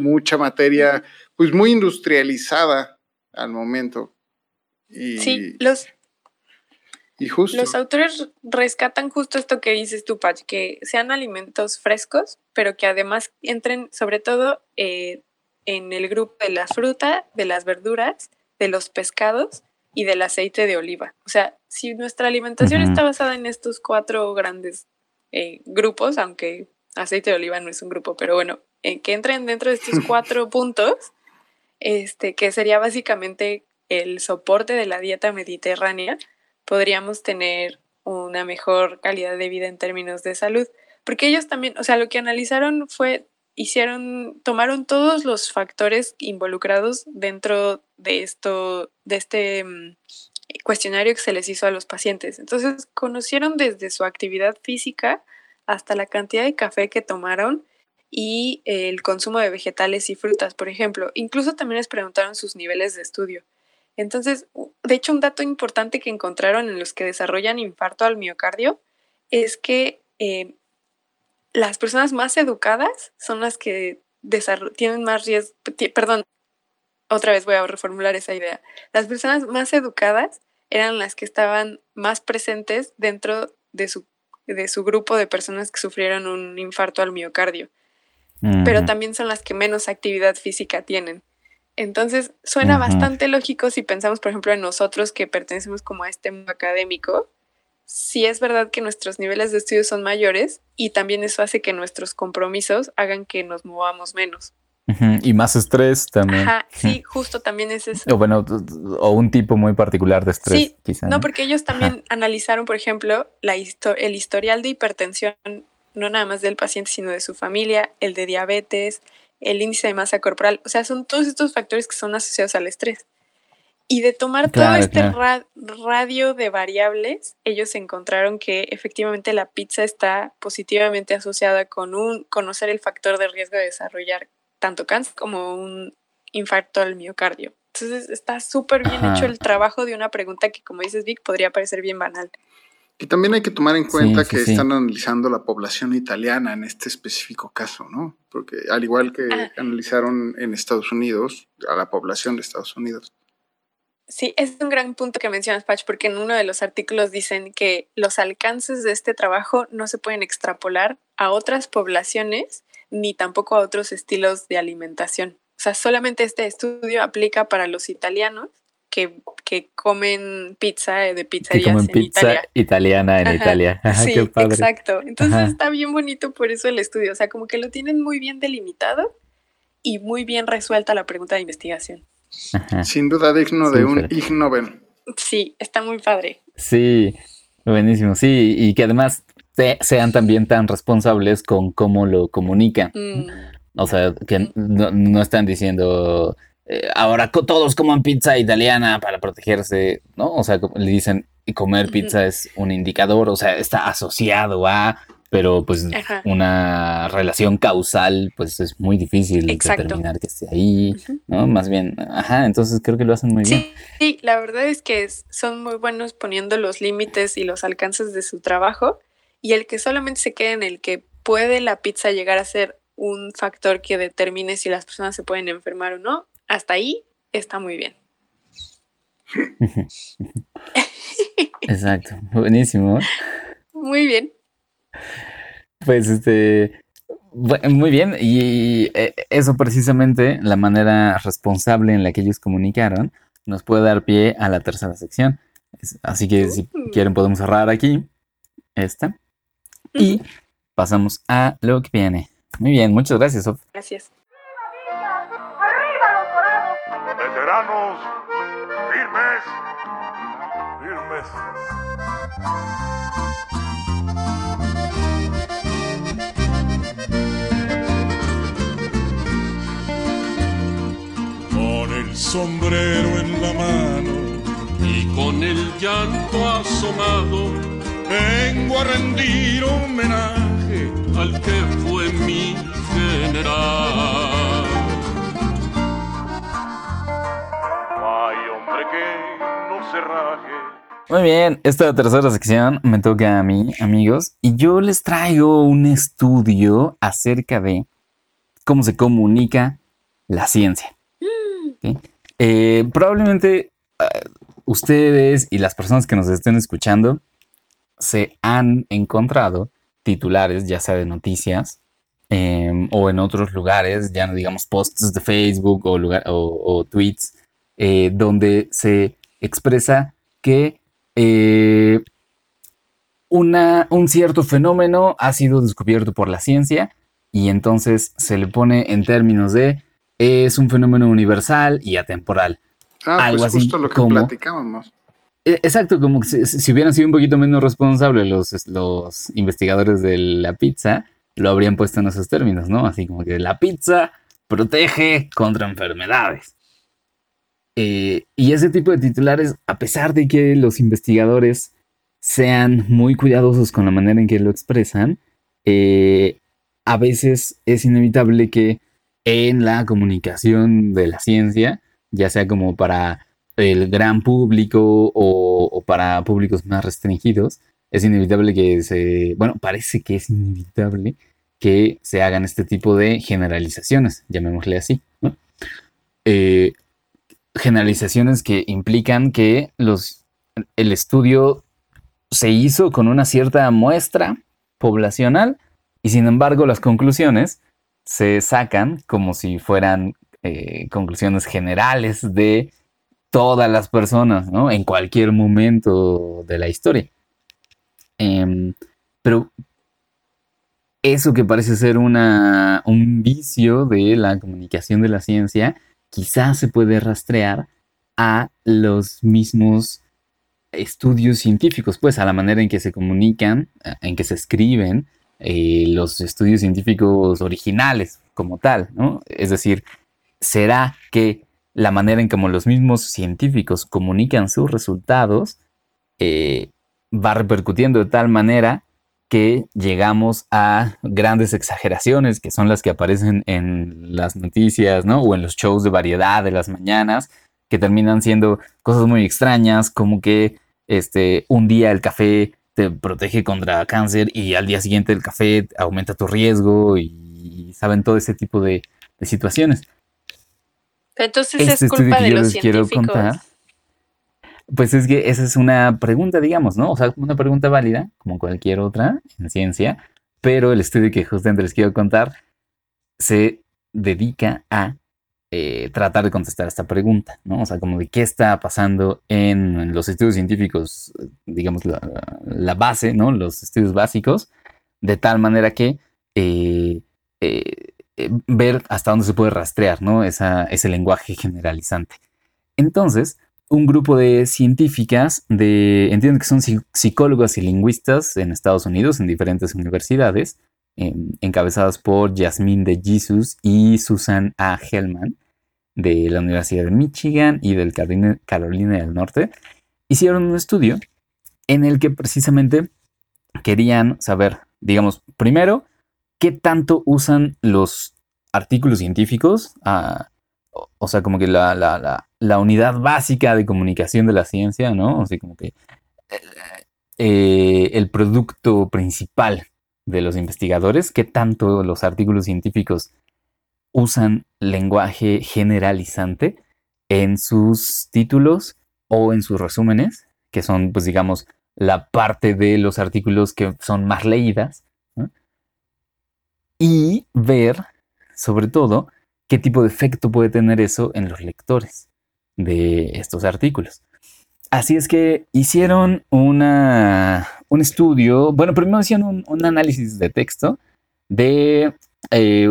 mucha materia, pues muy industrializada al momento. Y, sí, y justo. Los autores rescatan justo esto que dices tú, Pach, que sean alimentos frescos, pero que además entren sobre todo en el grupo de la fruta, de las verduras, de los pescados y del aceite de oliva. O sea, si nuestra alimentación está basada en estos cuatro grandes grupos, aunque aceite de oliva no es un grupo, pero bueno, que entren dentro de estos cuatro puntos, que sería básicamente el soporte de la dieta mediterránea, podríamos tener una mejor calidad de vida en términos de salud. Porque ellos también, o sea, lo que analizaron fue, tomaron todos los factores involucrados dentro de esto, de este cuestionario que se les hizo a los pacientes. Entonces, conocieron desde su actividad física hasta la cantidad de café que tomaron y el consumo de vegetales y frutas, por ejemplo. Incluso también les preguntaron sus niveles de estudio. Entonces, de hecho, un dato importante que encontraron en los que desarrollan infarto al miocardio es que las personas más educadas son las que tienen más riesgo, otra vez voy a reformular esa idea. Las personas más educadas eran las que estaban más presentes dentro de su grupo de personas que sufrieron un infarto al miocardio, pero también son las que menos actividad física tienen. Entonces, suena bastante lógico si pensamos, por ejemplo, en nosotros que pertenecemos como a este mundo académico. Sí es verdad que nuestros niveles de estudio son mayores y también eso hace que nuestros compromisos hagan que nos movamos menos. Y más estrés también. Ajá, sí, justo también es eso. O un tipo muy particular de estrés, sí, quizá. No, porque ellos también analizaron, por ejemplo, el historial de hipertensión, no nada más del paciente, sino de su familia, el de diabetes, el índice de masa corporal. O sea, son todos estos factores que son asociados al estrés. Y de tomar radio de variables, ellos encontraron que efectivamente la pizza está positivamente asociada con conocer el factor de riesgo de desarrollar tanto cáncer como un infarto al miocardio. Entonces está súper bien hecho el trabajo de una pregunta que, como dices, Vic, podría parecer bien banal. Y también hay que tomar en cuenta que están analizando la población italiana en este específico caso, ¿no? Porque al igual que analizaron en Estados Unidos, a la población de Estados Unidos. Sí, es un gran punto que mencionas, Pach, porque en uno de los artículos dicen que los alcances de este trabajo no se pueden extrapolar a otras poblaciones ni tampoco a otros estilos de alimentación. O sea, solamente este estudio aplica para los italianos que comen pizza de pizzerías en Italia. Que comen pizza italiana en Italia. Ajá, sí, qué padre. Exacto. Entonces está bien bonito por eso el estudio. O sea, como que lo tienen muy bien delimitado y muy bien resuelta la pregunta de investigación. Ajá. Sin duda digno de un Ig Nobel. Sí, está muy padre. Sí, buenísimo. Sí, y que además sean también tan responsables con cómo lo comunican. O sea, que no están diciendo, ahora todos coman pizza italiana para protegerse, ¿no? O sea, le dicen, comer pizza es un indicador, o sea, está asociado a, pero pues una relación causal, pues es muy difícil determinar que esté ahí, ¿no? Más bien, entonces creo que lo hacen muy bien. Sí, la verdad es que son muy buenos poniendo los límites y los alcances de su trabajo. Y el que solamente se quede en el que puede la pizza llegar a ser un factor que determine si las personas se pueden enfermar o no, hasta ahí está muy bien. Exacto, buenísimo. Muy bien. Pues muy bien, y eso precisamente, la manera responsable en la que ellos comunicaron, nos puede dar pie a la tercera sección. Así que si quieren podemos cerrar aquí esta. Y pasamos a lo que viene. Muy bien, muchas gracias, Sof. Gracias. ¡Viva, viva! ¡Arriba los dorados! ¡Veteranos! ¡Firmes! ¡Firmes! Con el sombrero en la mano y con el llanto asomado, vengo a rendir homenaje al que fue mi general. No hay hombre que no se raje. Muy bien, esta tercera sección me toca a mí, amigos, y yo les traigo un estudio acerca de cómo se comunica la ciencia. ¿Sí? Probablemente ustedes y las personas que nos estén escuchando se han encontrado titulares, ya sea de noticias o en otros lugares, ya no digamos posts de Facebook o tweets, donde se expresa que un cierto fenómeno ha sido descubierto por la ciencia, y entonces se le pone en términos de es un fenómeno universal y atemporal. Algo pues así justo lo que platicábamos. Exacto, como si hubieran sido un poquito menos responsables los investigadores de la pizza, lo habrían puesto en esos términos, ¿no? Así como que la pizza protege contra enfermedades. Y ese tipo de titulares, a pesar de que los investigadores sean muy cuidadosos con la manera en que lo expresan, a veces es inevitable que en la comunicación de la ciencia, ya sea como para el gran público o para públicos más restringidos, es inevitable que se... Bueno, parece que es inevitable que se hagan este tipo de generalizaciones, llamémosle así, ¿no? Generalizaciones que implican que el estudio se hizo con una cierta muestra poblacional y sin embargo las conclusiones se sacan como si fueran conclusiones generales de todas las personas, ¿no? En cualquier momento de la historia. Pero eso que parece ser un vicio de la comunicación de la ciencia, quizás se puede rastrear a los mismos estudios científicos, pues a la manera en que se comunican, en que se escriben los estudios científicos originales como tal, ¿no? Es decir, ¿será que la manera en como los mismos científicos comunican sus resultados va repercutiendo de tal manera que llegamos a grandes exageraciones que son las que aparecen en las noticias, ¿no? O en los shows de variedad de las mañanas, que terminan siendo cosas muy extrañas, como que un día el café te protege contra cáncer y al día siguiente el café aumenta tu riesgo y saben todo ese tipo de situaciones. Entonces es culpa de los científicos. Pues es que esa es una pregunta, digamos, ¿no? O sea, una pregunta válida, como cualquier otra en ciencia, pero el estudio que justamente les quiero contar se dedica a tratar de contestar esta pregunta, ¿no? O sea, como de qué está pasando en los estudios científicos, digamos, la base, ¿no? Los estudios básicos, de tal manera que ver hasta dónde se puede rastrear, ¿no? Ese lenguaje generalizante. Entonces, un grupo de científicas, entiendo que son psicólogas y lingüistas en Estados Unidos, en diferentes universidades, encabezadas por Yasmín de Jesús y Susan A. Hellman, de la Universidad de Michigan y del Carolina del Norte, hicieron un estudio en el que precisamente querían saber, digamos, primero, qué tanto usan los artículos científicos, o sea, como que la unidad básica de comunicación de la ciencia, ¿no? O sea, como que el producto principal de los investigadores, que tanto los artículos científicos usan lenguaje generalizante en sus títulos o en sus resúmenes, que son, pues digamos, la parte de los artículos que son más leídas, ¿no? Y ver, sobre todo, qué tipo de efecto puede tener eso en los lectores de estos artículos. Así es que hicieron un estudio, bueno, primero hicieron un análisis de texto de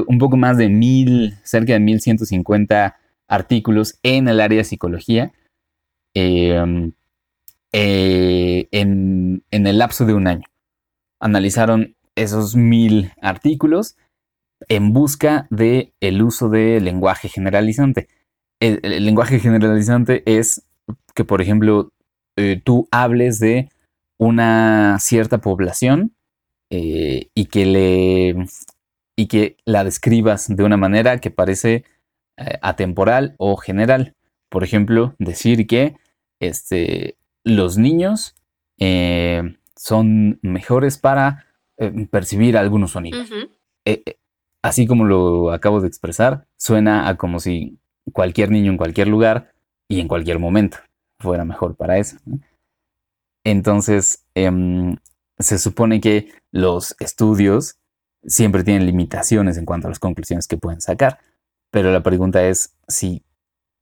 un poco más de cerca de 1150 artículos en el área de psicología en el lapso de un año. Analizaron esos 1000 artículos en busca del uso de lenguaje generalizante. El lenguaje generalizante es que, por ejemplo, tú hables de una cierta población y que la describas de una manera que parece atemporal o general. Por ejemplo, decir que los niños son mejores para percibir algunos sonidos. Uh-huh. Así como lo acabo de expresar, suena a como si cualquier niño en cualquier lugar y en cualquier momento fuera mejor para eso, ¿no? Entonces, se supone que los estudios siempre tienen limitaciones en cuanto a las conclusiones que pueden sacar, pero la pregunta es si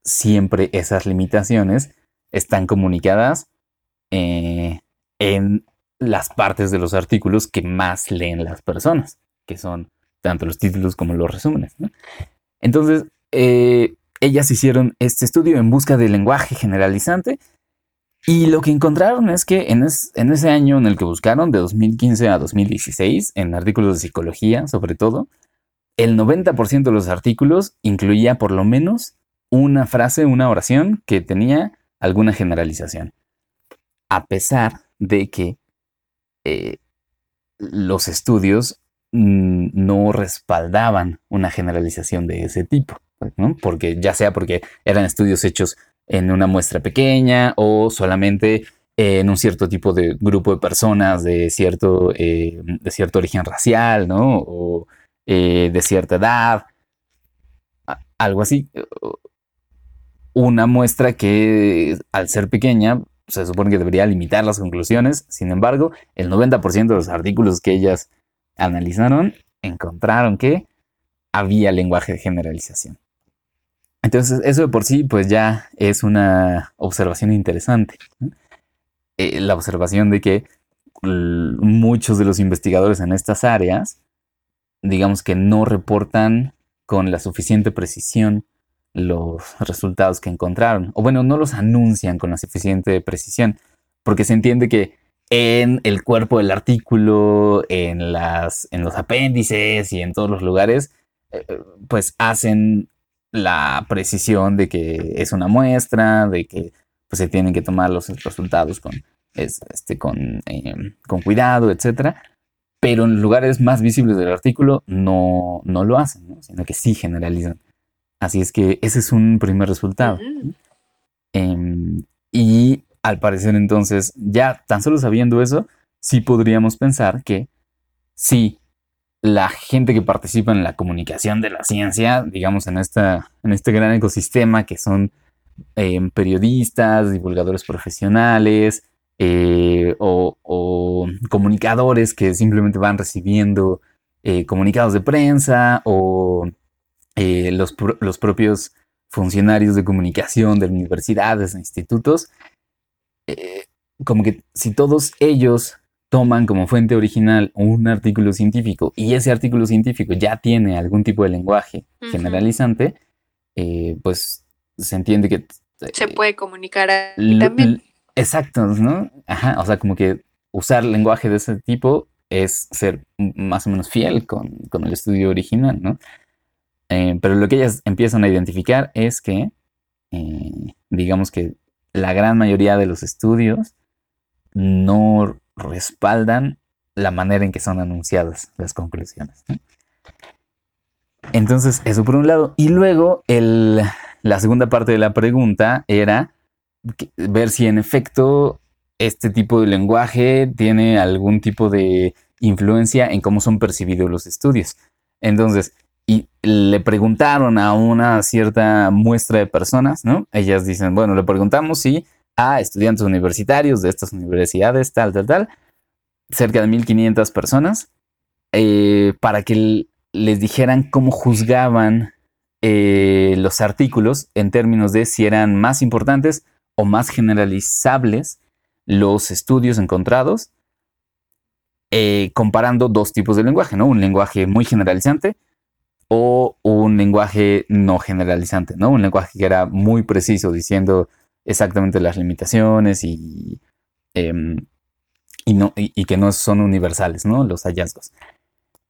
siempre esas limitaciones están comunicadas en las partes de los artículos que más leen las personas, que son tanto los títulos como los resúmenes, ¿no? Entonces, ellas hicieron este estudio en busca de lenguaje generalizante Y lo que encontraron es que en ese año en el que buscaron, de 2015 a 2016, en artículos de psicología sobre todo, el 90% de los artículos incluía por lo menos una frase, una oración que tenía alguna generalización. A pesar de que los estudios no respaldaban una generalización de ese tipo, ¿no? Porque ya sea porque eran estudios hechos en una muestra pequeña o solamente en un cierto tipo de grupo de personas de cierto origen racial, ¿no? O de cierta edad, algo así. Una muestra que al ser pequeña se supone que debería limitar las conclusiones. Sin embargo, el 90% de los artículos que ellas analizaron encontraron que había lenguaje de generalización. Entonces, eso de por sí, pues ya es una observación interesante. La observación de que muchos de los investigadores en estas áreas, digamos que no reportan con la suficiente precisión los resultados que encontraron. O bueno, no los anuncian con la suficiente precisión, porque se entiende que en el cuerpo del artículo, en los apéndices y en todos los lugares, pues hacen la precisión de que es una muestra, de que pues, se tienen que tomar los resultados con cuidado, etc. Pero en los lugares más visibles del artículo no lo hacen, ¿no? Sino que sí generalizan. Así es que ese es un primer resultado. Uh-huh. Y al parecer entonces, ya tan solo sabiendo eso, sí podríamos pensar que sí, la gente que participa en la comunicación de la ciencia, digamos en este gran ecosistema que son periodistas, divulgadores profesionales o comunicadores que simplemente van recibiendo comunicados de prensa o los propios funcionarios de comunicación de universidades e institutos, como que si todos ellos toman como fuente original un artículo científico y ese artículo científico ya tiene algún tipo de lenguaje uh-huh. generalizante, pues se entiende que... se puede comunicar también. Exacto, ¿no? Ajá, o sea, como que usar lenguaje de ese tipo es ser más o menos fiel con el estudio original, ¿no? Pero lo que ellas empiezan a identificar es que, digamos que la gran mayoría de los estudios no respaldan la manera en que son anunciadas las conclusiones, ¿no? Entonces, eso por un lado. Y luego, la segunda parte de la pregunta era ver si en efecto este tipo de lenguaje tiene algún tipo de influencia en cómo son percibidos los estudios. Entonces, y le preguntaron a una cierta muestra de personas, ¿no? Ellas dicen, bueno, le preguntamos si a estudiantes universitarios de estas universidades, tal, cerca de 1,500 personas, para que les dijeran cómo juzgaban los artículos en términos de si eran más importantes o más generalizables los estudios encontrados, comparando dos tipos de lenguaje, ¿no? Un lenguaje muy generalizante o un lenguaje no generalizante, ¿no? Un lenguaje que era muy preciso, diciendo exactamente las limitaciones y que no son universales, ¿no? Los hallazgos.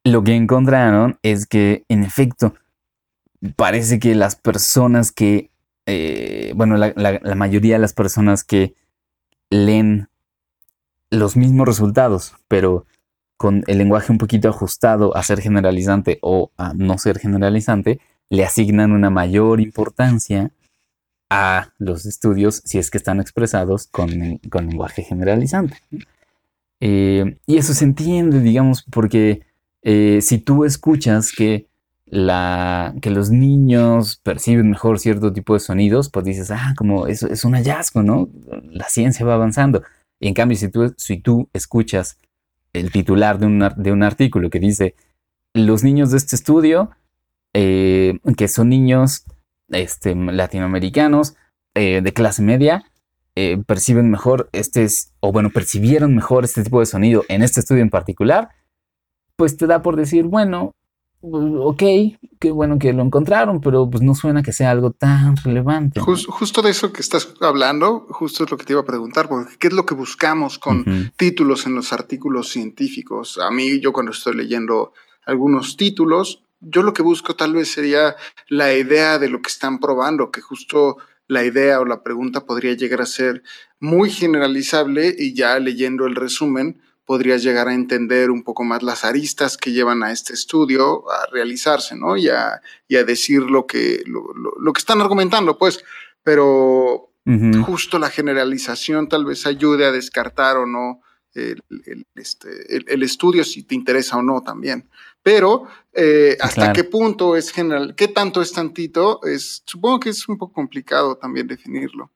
Lo que encontraron es que, en efecto, parece que las personas que... la mayoría de las personas que leen los mismos resultados, pero con el lenguaje un poquito ajustado a ser generalizante o a no ser generalizante, le asignan una mayor importancia a los estudios si es que están expresados con lenguaje generalizante. Y eso se entiende, digamos, porque si tú escuchas que los niños perciben mejor cierto tipo de sonidos, pues dices, como eso es un hallazgo, ¿no? La ciencia va avanzando. Y en cambio, si tú escuchas el titular de un artículo que dice los niños de este estudio, que son niños latinoamericanos de clase media, percibieron mejor este tipo de sonido en este estudio en particular, pues te da por decir, bueno, ok, qué bueno que lo encontraron, pero pues no suena que sea algo tan relevante. Justo de eso que estás hablando, justo es lo que te iba a preguntar, porque ¿qué es lo que buscamos con títulos en los artículos científicos? A mí, yo cuando estoy leyendo algunos títulos, yo lo que busco tal vez sería la idea de lo que están probando, que justo la idea o la pregunta podría llegar a ser muy generalizable y ya leyendo el resumen podrías llegar a entender un poco más las aristas que llevan a este estudio a realizarse, ¿no? Y a decir lo que están argumentando, pues. Pero justo la generalización tal vez ayude a descartar o no el estudio, si te interesa o no también. Pero hasta qué punto es general, qué tanto es tantito, supongo que es un poco complicado también definirlo.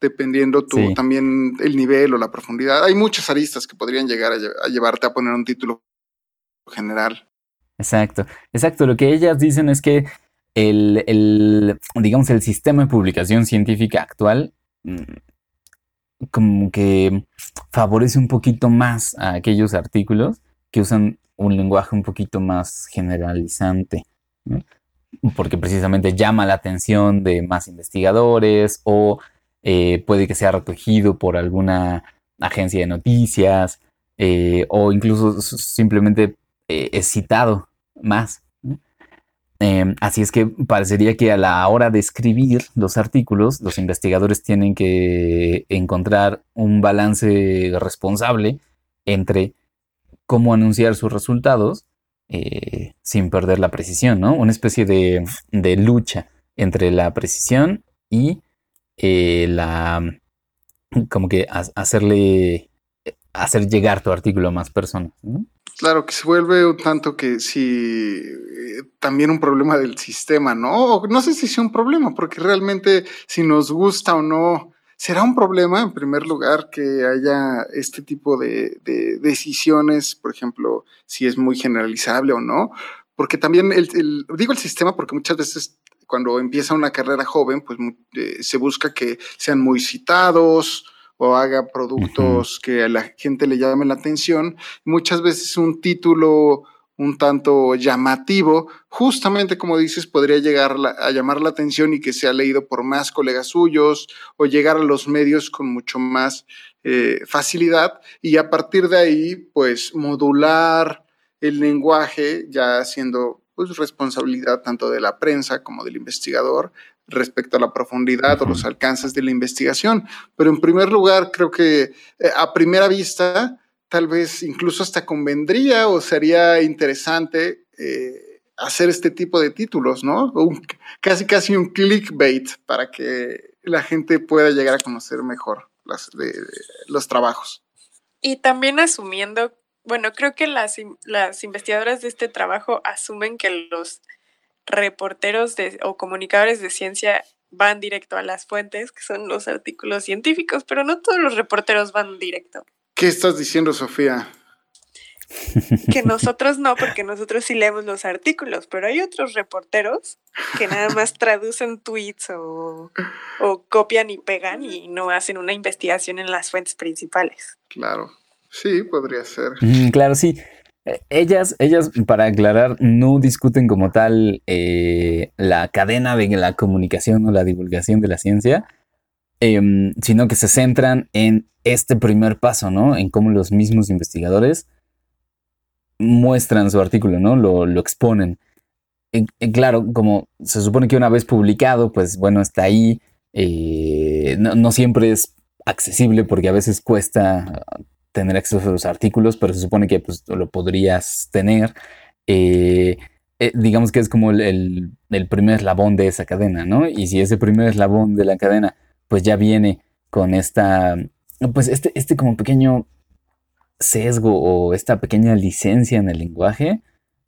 Dependiendo tú también el nivel o la profundidad. Hay muchas aristas que podrían llegar a llevarte a poner un título general. Exacto. Lo que ellas dicen es que el sistema de publicación científica actual como que favorece un poquito más a aquellos artículos que usan un lenguaje un poquito más generalizante, ¿no? Porque precisamente llama la atención de más investigadores o puede que sea recogido por alguna agencia de noticias o incluso simplemente es citado más. Así es que parecería que a la hora de escribir los artículos, los investigadores tienen que encontrar un balance responsable entre cómo anunciar sus resultados sin perder la precisión, ¿no? Una especie de lucha entre la precisión y hacer llegar tu artículo a más personas, ¿no? Claro que se vuelve un tanto que sí, también un problema del sistema, ¿no? No sé si sea un problema, porque realmente si nos gusta o no, será un problema en primer lugar que haya este tipo de decisiones, por ejemplo, si es muy generalizable o no, porque también el sistema, porque muchas veces cuando empieza una carrera joven, pues se busca que sean muy citados o haga productos que a la gente le llamen la atención. Muchas veces un título un tanto llamativo, justamente como dices, podría llegar a llamar la atención y que sea leído por más colegas suyos o llegar a los medios con mucho más facilidad. Y a partir de ahí, pues modular el lenguaje ya siendo pues responsabilidad tanto de la prensa como del investigador respecto a la profundidad o los alcances de la investigación. Pero en primer lugar, creo que a primera vista, tal vez incluso hasta convendría o sería interesante hacer este tipo de títulos, ¿no? Casi un clickbait para que la gente pueda llegar a conocer mejor los trabajos. Y también asumiendo creo que las investigadoras de este trabajo asumen que los reporteros o comunicadores de ciencia van directo a las fuentes, que son los artículos científicos, pero no todos los reporteros van directo. ¿Qué estás diciendo, Sofía? Que nosotros no, porque nosotros sí leemos los artículos, pero hay otros reporteros que nada más traducen tweets o copian y pegan y no hacen una investigación en las fuentes principales. Claro. Sí, podría ser. Claro, sí. Ellas, para aclarar, no discuten como tal la cadena de la comunicación o la divulgación de la ciencia, sino que se centran en este primer paso, ¿no? En cómo los mismos investigadores muestran su artículo, ¿no? Lo exponen. Claro, como se supone que una vez publicado, pues bueno, está ahí. No siempre es accesible porque a veces cuesta tener acceso a los artículos, pero se supone que pues, lo podrías tener. Digamos que es como el primer eslabón de esa cadena, ¿no? Y si ese primer eslabón de la cadena, pues ya viene con este como pequeño sesgo o esta pequeña licencia en el lenguaje.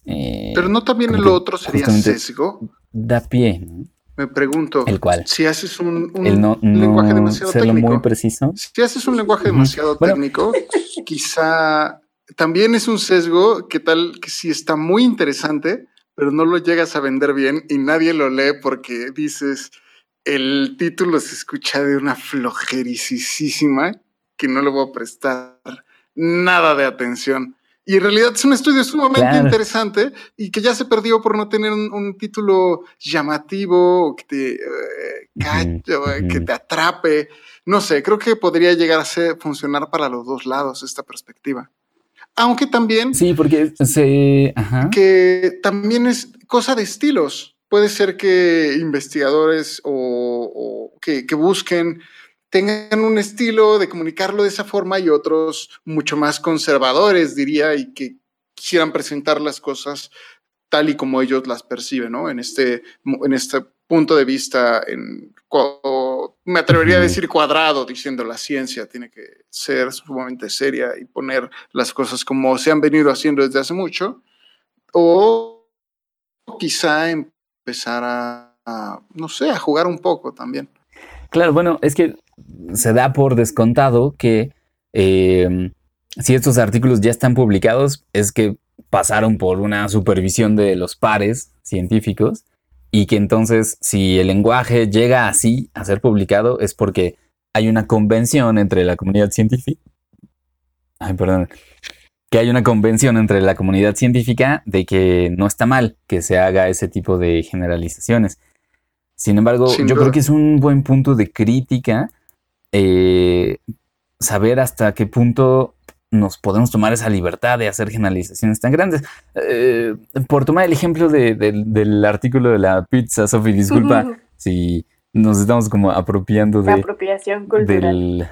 Pero no también lo otro sería sesgo. Da pie, ¿no? Me pregunto, ¿el cual? Si haces un lenguaje demasiado técnico. Muy preciso. Si haces un lenguaje demasiado técnico, quizá también es un sesgo que tal que sí está muy interesante, pero no lo llegas a vender bien y nadie lo lee porque dices, el título se escucha de una flojericísima que no le voy a prestar nada de atención. Y en realidad es un estudio sumamente interesante y que ya se perdió por no tener un título llamativo que te, que te atrape. No sé, creo que podría llegar a funcionar para los dos lados esta perspectiva. Aunque también... Sí, porque se... Ajá. Que también es cosa de estilos. Puede ser que investigadores o que busquen... tengan un estilo de comunicarlo de esa forma y otros mucho más conservadores, diría, y que quisieran presentar las cosas tal y como ellos las perciben, ¿no? En este punto de vista, me atrevería a decir cuadrado, diciendo la ciencia tiene que ser sumamente seria y poner las cosas como se han venido haciendo desde hace mucho, o quizá empezar a no sé, a jugar un poco también. Claro, bueno, es que se da por descontado que si estos artículos ya están publicados es que pasaron por una supervisión de los pares científicos y que entonces si el lenguaje llega así a ser publicado es porque hay una convención entre la comunidad científica. Ay, perdón. Que hay una convención entre la comunidad científica de que no está mal que se haga ese tipo de generalizaciones. Sin embargo, yo creo que es un buen punto de crítica saber hasta qué punto nos podemos tomar esa libertad de hacer generalizaciones tan grandes. Por tomar el ejemplo del artículo de la pizza, Sofi, disculpa si nos estamos como apropiando de... La apropiación cultural.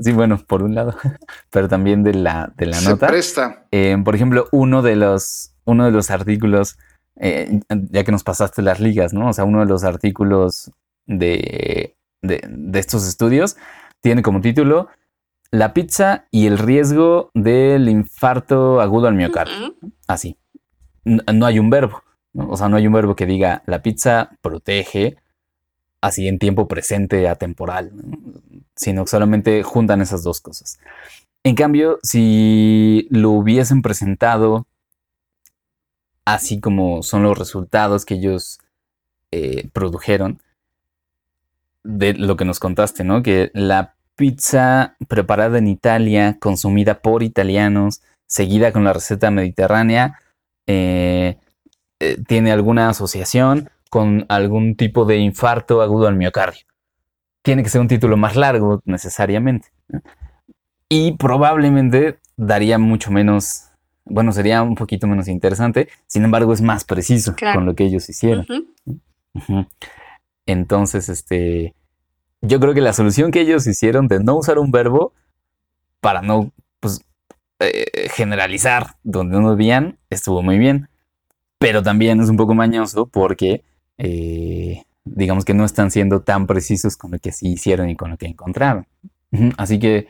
Sí, bueno, por un lado, pero también de la nota. Se presta. Por ejemplo, uno de los artículos... ya que nos pasaste las ligas, ¿no? O sea, uno de los artículos de estos estudios tiene como título La pizza y el riesgo del infarto agudo al miocardio. Así. No hay un verbo, ¿no? O sea, no hay un verbo que diga la pizza protege así en tiempo presente atemporal, ¿no? Sino que solamente juntan esas dos cosas. En cambio, si lo hubiesen presentado así como son los resultados que ellos produjeron de lo que nos contaste, ¿no? Que la pizza preparada en Italia, consumida por italianos, seguida con la receta mediterránea, tiene alguna asociación con algún tipo de infarto agudo al miocardio. Tiene que ser un título más largo, necesariamente, ¿no? Y probablemente daría mucho menos... Bueno, sería un poquito menos interesante. Sin embargo, es más preciso con lo que ellos hicieron. Entonces, yo creo que la solución que ellos hicieron de no usar un verbo para no generalizar donde no debían estuvo muy bien. Pero también es un poco mañoso porque digamos que no están siendo tan precisos con lo que sí hicieron y con lo que encontraron. Así que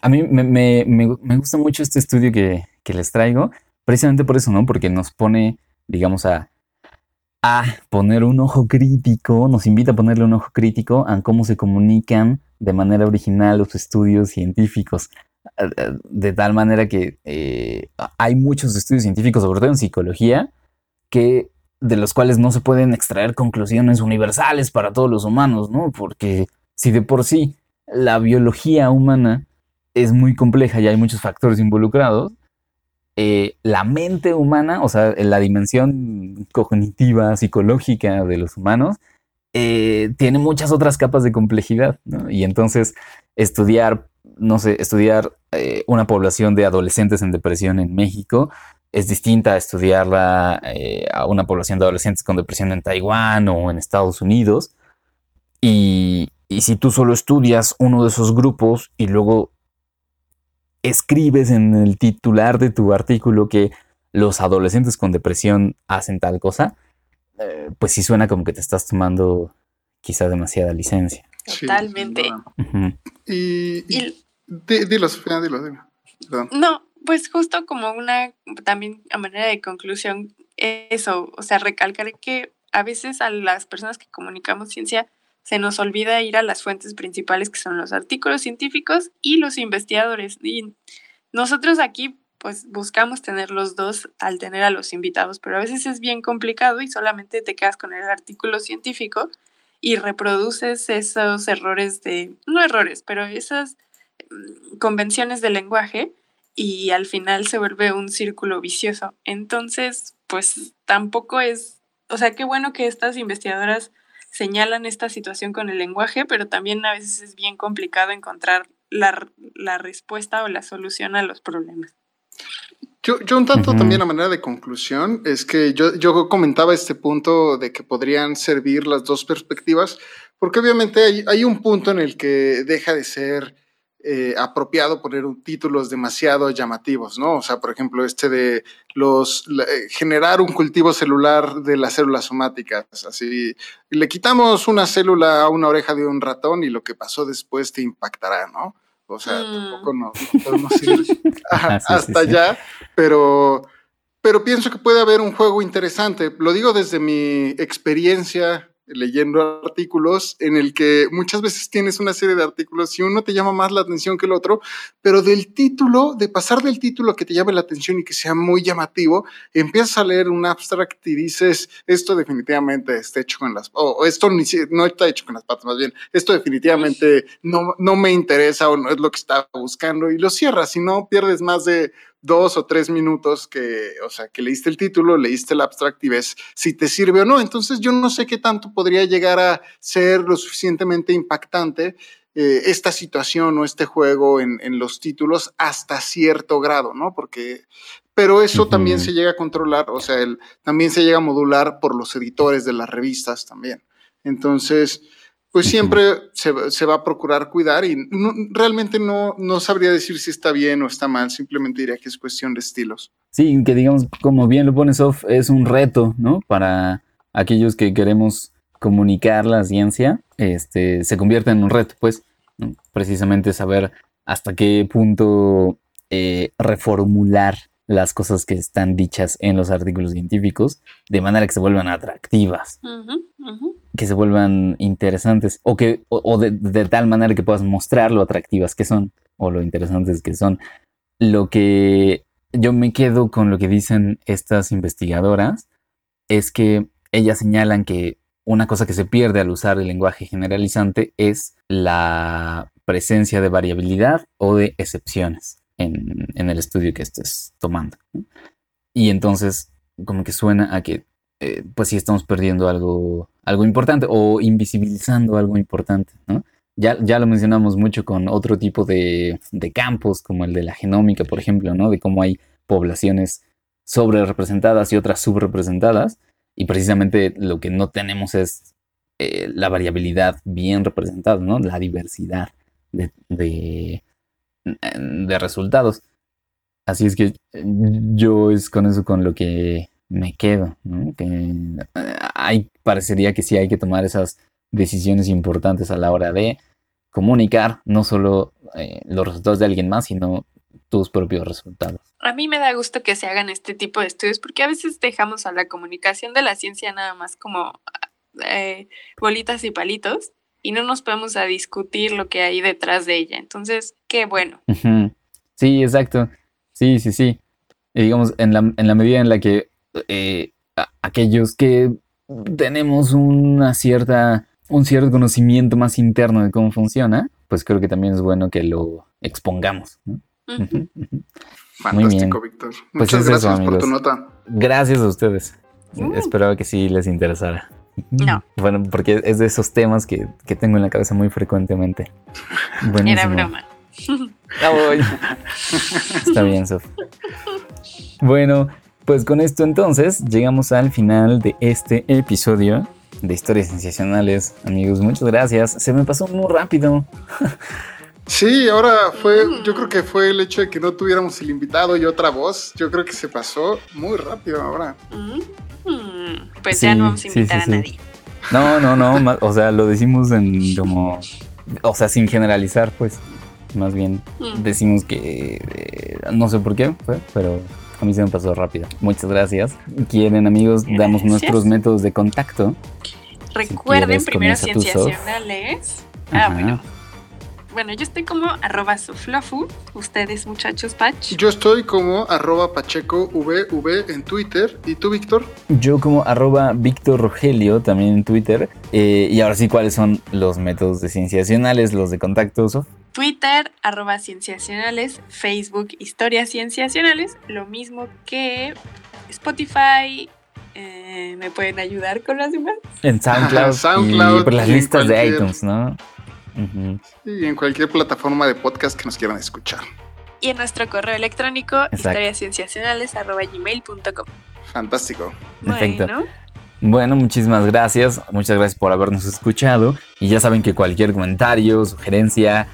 a mí me gusta mucho este estudio que les traigo, precisamente por eso, ¿no? Porque nos pone, digamos, a poner un ojo crítico, nos invita a ponerle un ojo crítico a cómo se comunican de manera original los estudios científicos. De tal manera que hay muchos estudios científicos, sobre todo en psicología, de los cuales no se pueden extraer conclusiones universales para todos los humanos, ¿no? Porque si de por sí la biología humana es muy compleja y hay muchos factores involucrados. La mente humana, o sea, la dimensión cognitiva, psicológica de los humanos, tiene muchas otras capas de complejidad, ¿no? Y entonces estudiar una población de adolescentes en depresión en México es distinta a estudiarla a una población de adolescentes con depresión en Taiwán o en Estados Unidos. Y si tú solo estudias uno de esos grupos y luego escribes en el titular de tu artículo que los adolescentes con depresión hacen tal cosa, pues sí suena como que te estás tomando quizá demasiada licencia. Totalmente. Sí, y dilo, Sofía, dilo. Perdón. No, pues justo como también a manera de conclusión, eso, o sea, recalcar que a veces a las personas que comunicamos ciencia se nos olvida ir a las fuentes principales que son los artículos científicos y los investigadores. Y nosotros aquí pues buscamos tener los dos al tener a los invitados, pero a veces es bien complicado y solamente te quedas con el artículo científico y reproduces esos errores no errores, pero esas convenciones del lenguaje y al final se vuelve un círculo vicioso. Entonces, pues tampoco es, o sea, qué bueno que estas investigadoras señalan esta situación con el lenguaje, pero también a veces es bien complicado encontrar la respuesta o la solución a los problemas. Yo un tanto también a manera de conclusión, es que yo comentaba este punto de que podrían servir las dos perspectivas, porque obviamente hay un punto en el que deja de ser apropiado poner títulos demasiado llamativos, ¿no? O sea, por ejemplo, de generar un cultivo celular de las células somáticas. Así, le quitamos una célula a una oreja de un ratón y lo que pasó después te impactará, ¿no? O sea, tampoco no podemos ir hasta allá, pero pienso que puede haber un juego interesante. Lo digo desde mi experiencia leyendo artículos en el que muchas veces tienes una serie de artículos y uno te llama más la atención que el otro, pero del título, de pasar del título que te llame la atención y que sea muy llamativo, empiezas a leer un abstract y dices, esto definitivamente está hecho con las patas, o esto no está hecho con las patas, más bien, esto definitivamente no me interesa o no es lo que estaba buscando y lo cierras y no pierdes más de 2 o 3 minutos que leíste el título, leíste el abstract y ves si te sirve o no. Entonces yo no sé qué tanto podría llegar a ser lo suficientemente impactante esta situación o este juego en los títulos hasta cierto grado, ¿no? Pero eso también se llega a controlar, o sea, también se llega a modular por los editores de las revistas también. Entonces, pues siempre se va a procurar cuidar y realmente no sabría decir si está bien o está mal, simplemente diría que es cuestión de estilos. Sí, que digamos, como bien lo pone Sof, es un reto, ¿no? Para aquellos que queremos comunicar la ciencia, se convierte en un reto, pues, ¿no? Precisamente saber hasta qué punto reformular las cosas que están dichas en los artículos científicos, de manera que se vuelvan atractivas, que se vuelvan interesantes, o de tal manera que puedas mostrar lo atractivas que son, o lo interesantes que son. Lo que yo me quedo con lo que dicen estas investigadoras es que ellas señalan que una cosa que se pierde al usar el lenguaje generalizante es la presencia de variabilidad o de excepciones en el estudio que estés tomando. Y entonces, como que suena a que, pues sí estamos perdiendo algo importante o invisibilizando algo importante, ¿no? Ya lo mencionamos mucho con otro tipo de campos, como el de la genómica, por ejemplo, ¿no? De cómo hay poblaciones sobrerepresentadas y otras subrepresentadas, y precisamente lo que no tenemos es la variabilidad bien representada, ¿no? La diversidad de resultados. Así es que yo es con eso con lo que me quedo, ¿no? Que parecería que sí hay que tomar esas decisiones importantes a la hora de comunicar no solo los resultados de alguien más, sino tus propios resultados. A mí me da gusto que se hagan este tipo de estudios porque a veces dejamos a la comunicación de la ciencia nada más como bolitas y palitos y no nos podemos a discutir lo que hay detrás de ella. Entonces, qué bueno. Sí, exacto. Sí. Y digamos, en la medida en la que aquellos que tenemos un cierto conocimiento más interno de cómo funciona, pues creo que también es bueno que lo expongamos, ¿no? Fantástico, Víctor. Pues muchas gracias por tu nota. Gracias a ustedes. Esperaba que sí les interesara. No. Bueno, porque es de esos temas que tengo en la cabeza muy frecuentemente. Buenísimo. Era broma. Ya voy. Está bien, Sof. Bueno, pues con esto entonces llegamos al final de este episodio de Historias Cienciacionales. Amigos, muchas gracias. Se me pasó muy rápido. Sí, ahora yo creo que fue el hecho de que no tuviéramos el invitado y otra voz. Yo creo que se pasó muy rápido ahora. Pues sí, ya no vamos a invitar a nadie. No, o sea, lo decimos o sea, sin generalizar, pues, más bien decimos que, no sé por qué, pero a mí se me pasó rápido. Muchas gracias. ¿Quieren, amigos? Gracias. Damos nuestros métodos de contacto. Recuerden, si quieres, primero Cienciacionales. Ajá. Bueno. Bueno, yo estoy como @soflofu. Ustedes, muchachos, Pach. Yo estoy como @PachecoVV en Twitter. ¿Y tú, Víctor? Yo como @VíctorRogelio también en Twitter. Y ahora sí, ¿cuáles son los métodos de cienciacionales, los de contacto, Sof? Twitter, @cienciacionales, Facebook, Historias Cienciacionales, lo mismo que Spotify. ¿Me pueden ayudar con las demás? En SoundCloud y por las listas de iTunes, ¿no? Uh-huh. Y en cualquier plataforma de podcast que nos quieran escuchar. Y en nuestro correo electrónico, historiascienciacionales@gmail.com. Fantástico. Perfecto. Bueno, muchísimas gracias. Muchas gracias por habernos escuchado. Y ya saben que cualquier comentario, sugerencia,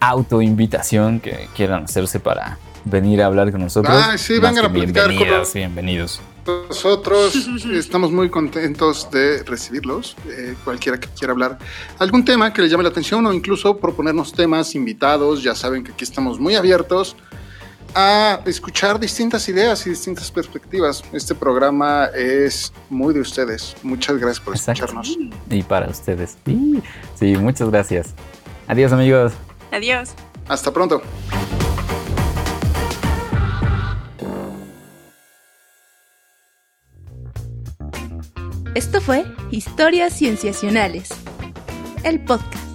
autoinvitación que quieran hacerse para venir a hablar con nosotros. Ah, sí, vengan a platicar con nosotros. Bienvenidos. Nosotros estamos muy contentos de recibirlos. Cualquiera que quiera hablar algún tema que les llame la atención o incluso proponernos temas, invitados. Ya saben que aquí estamos muy abiertos a escuchar distintas ideas y distintas perspectivas. Este programa es muy de ustedes. Muchas gracias por escucharnos. Y para ustedes. Sí, muchas gracias. Adiós, amigos. Adiós. Hasta pronto. Esto fue Historias Cienciacionales, el podcast.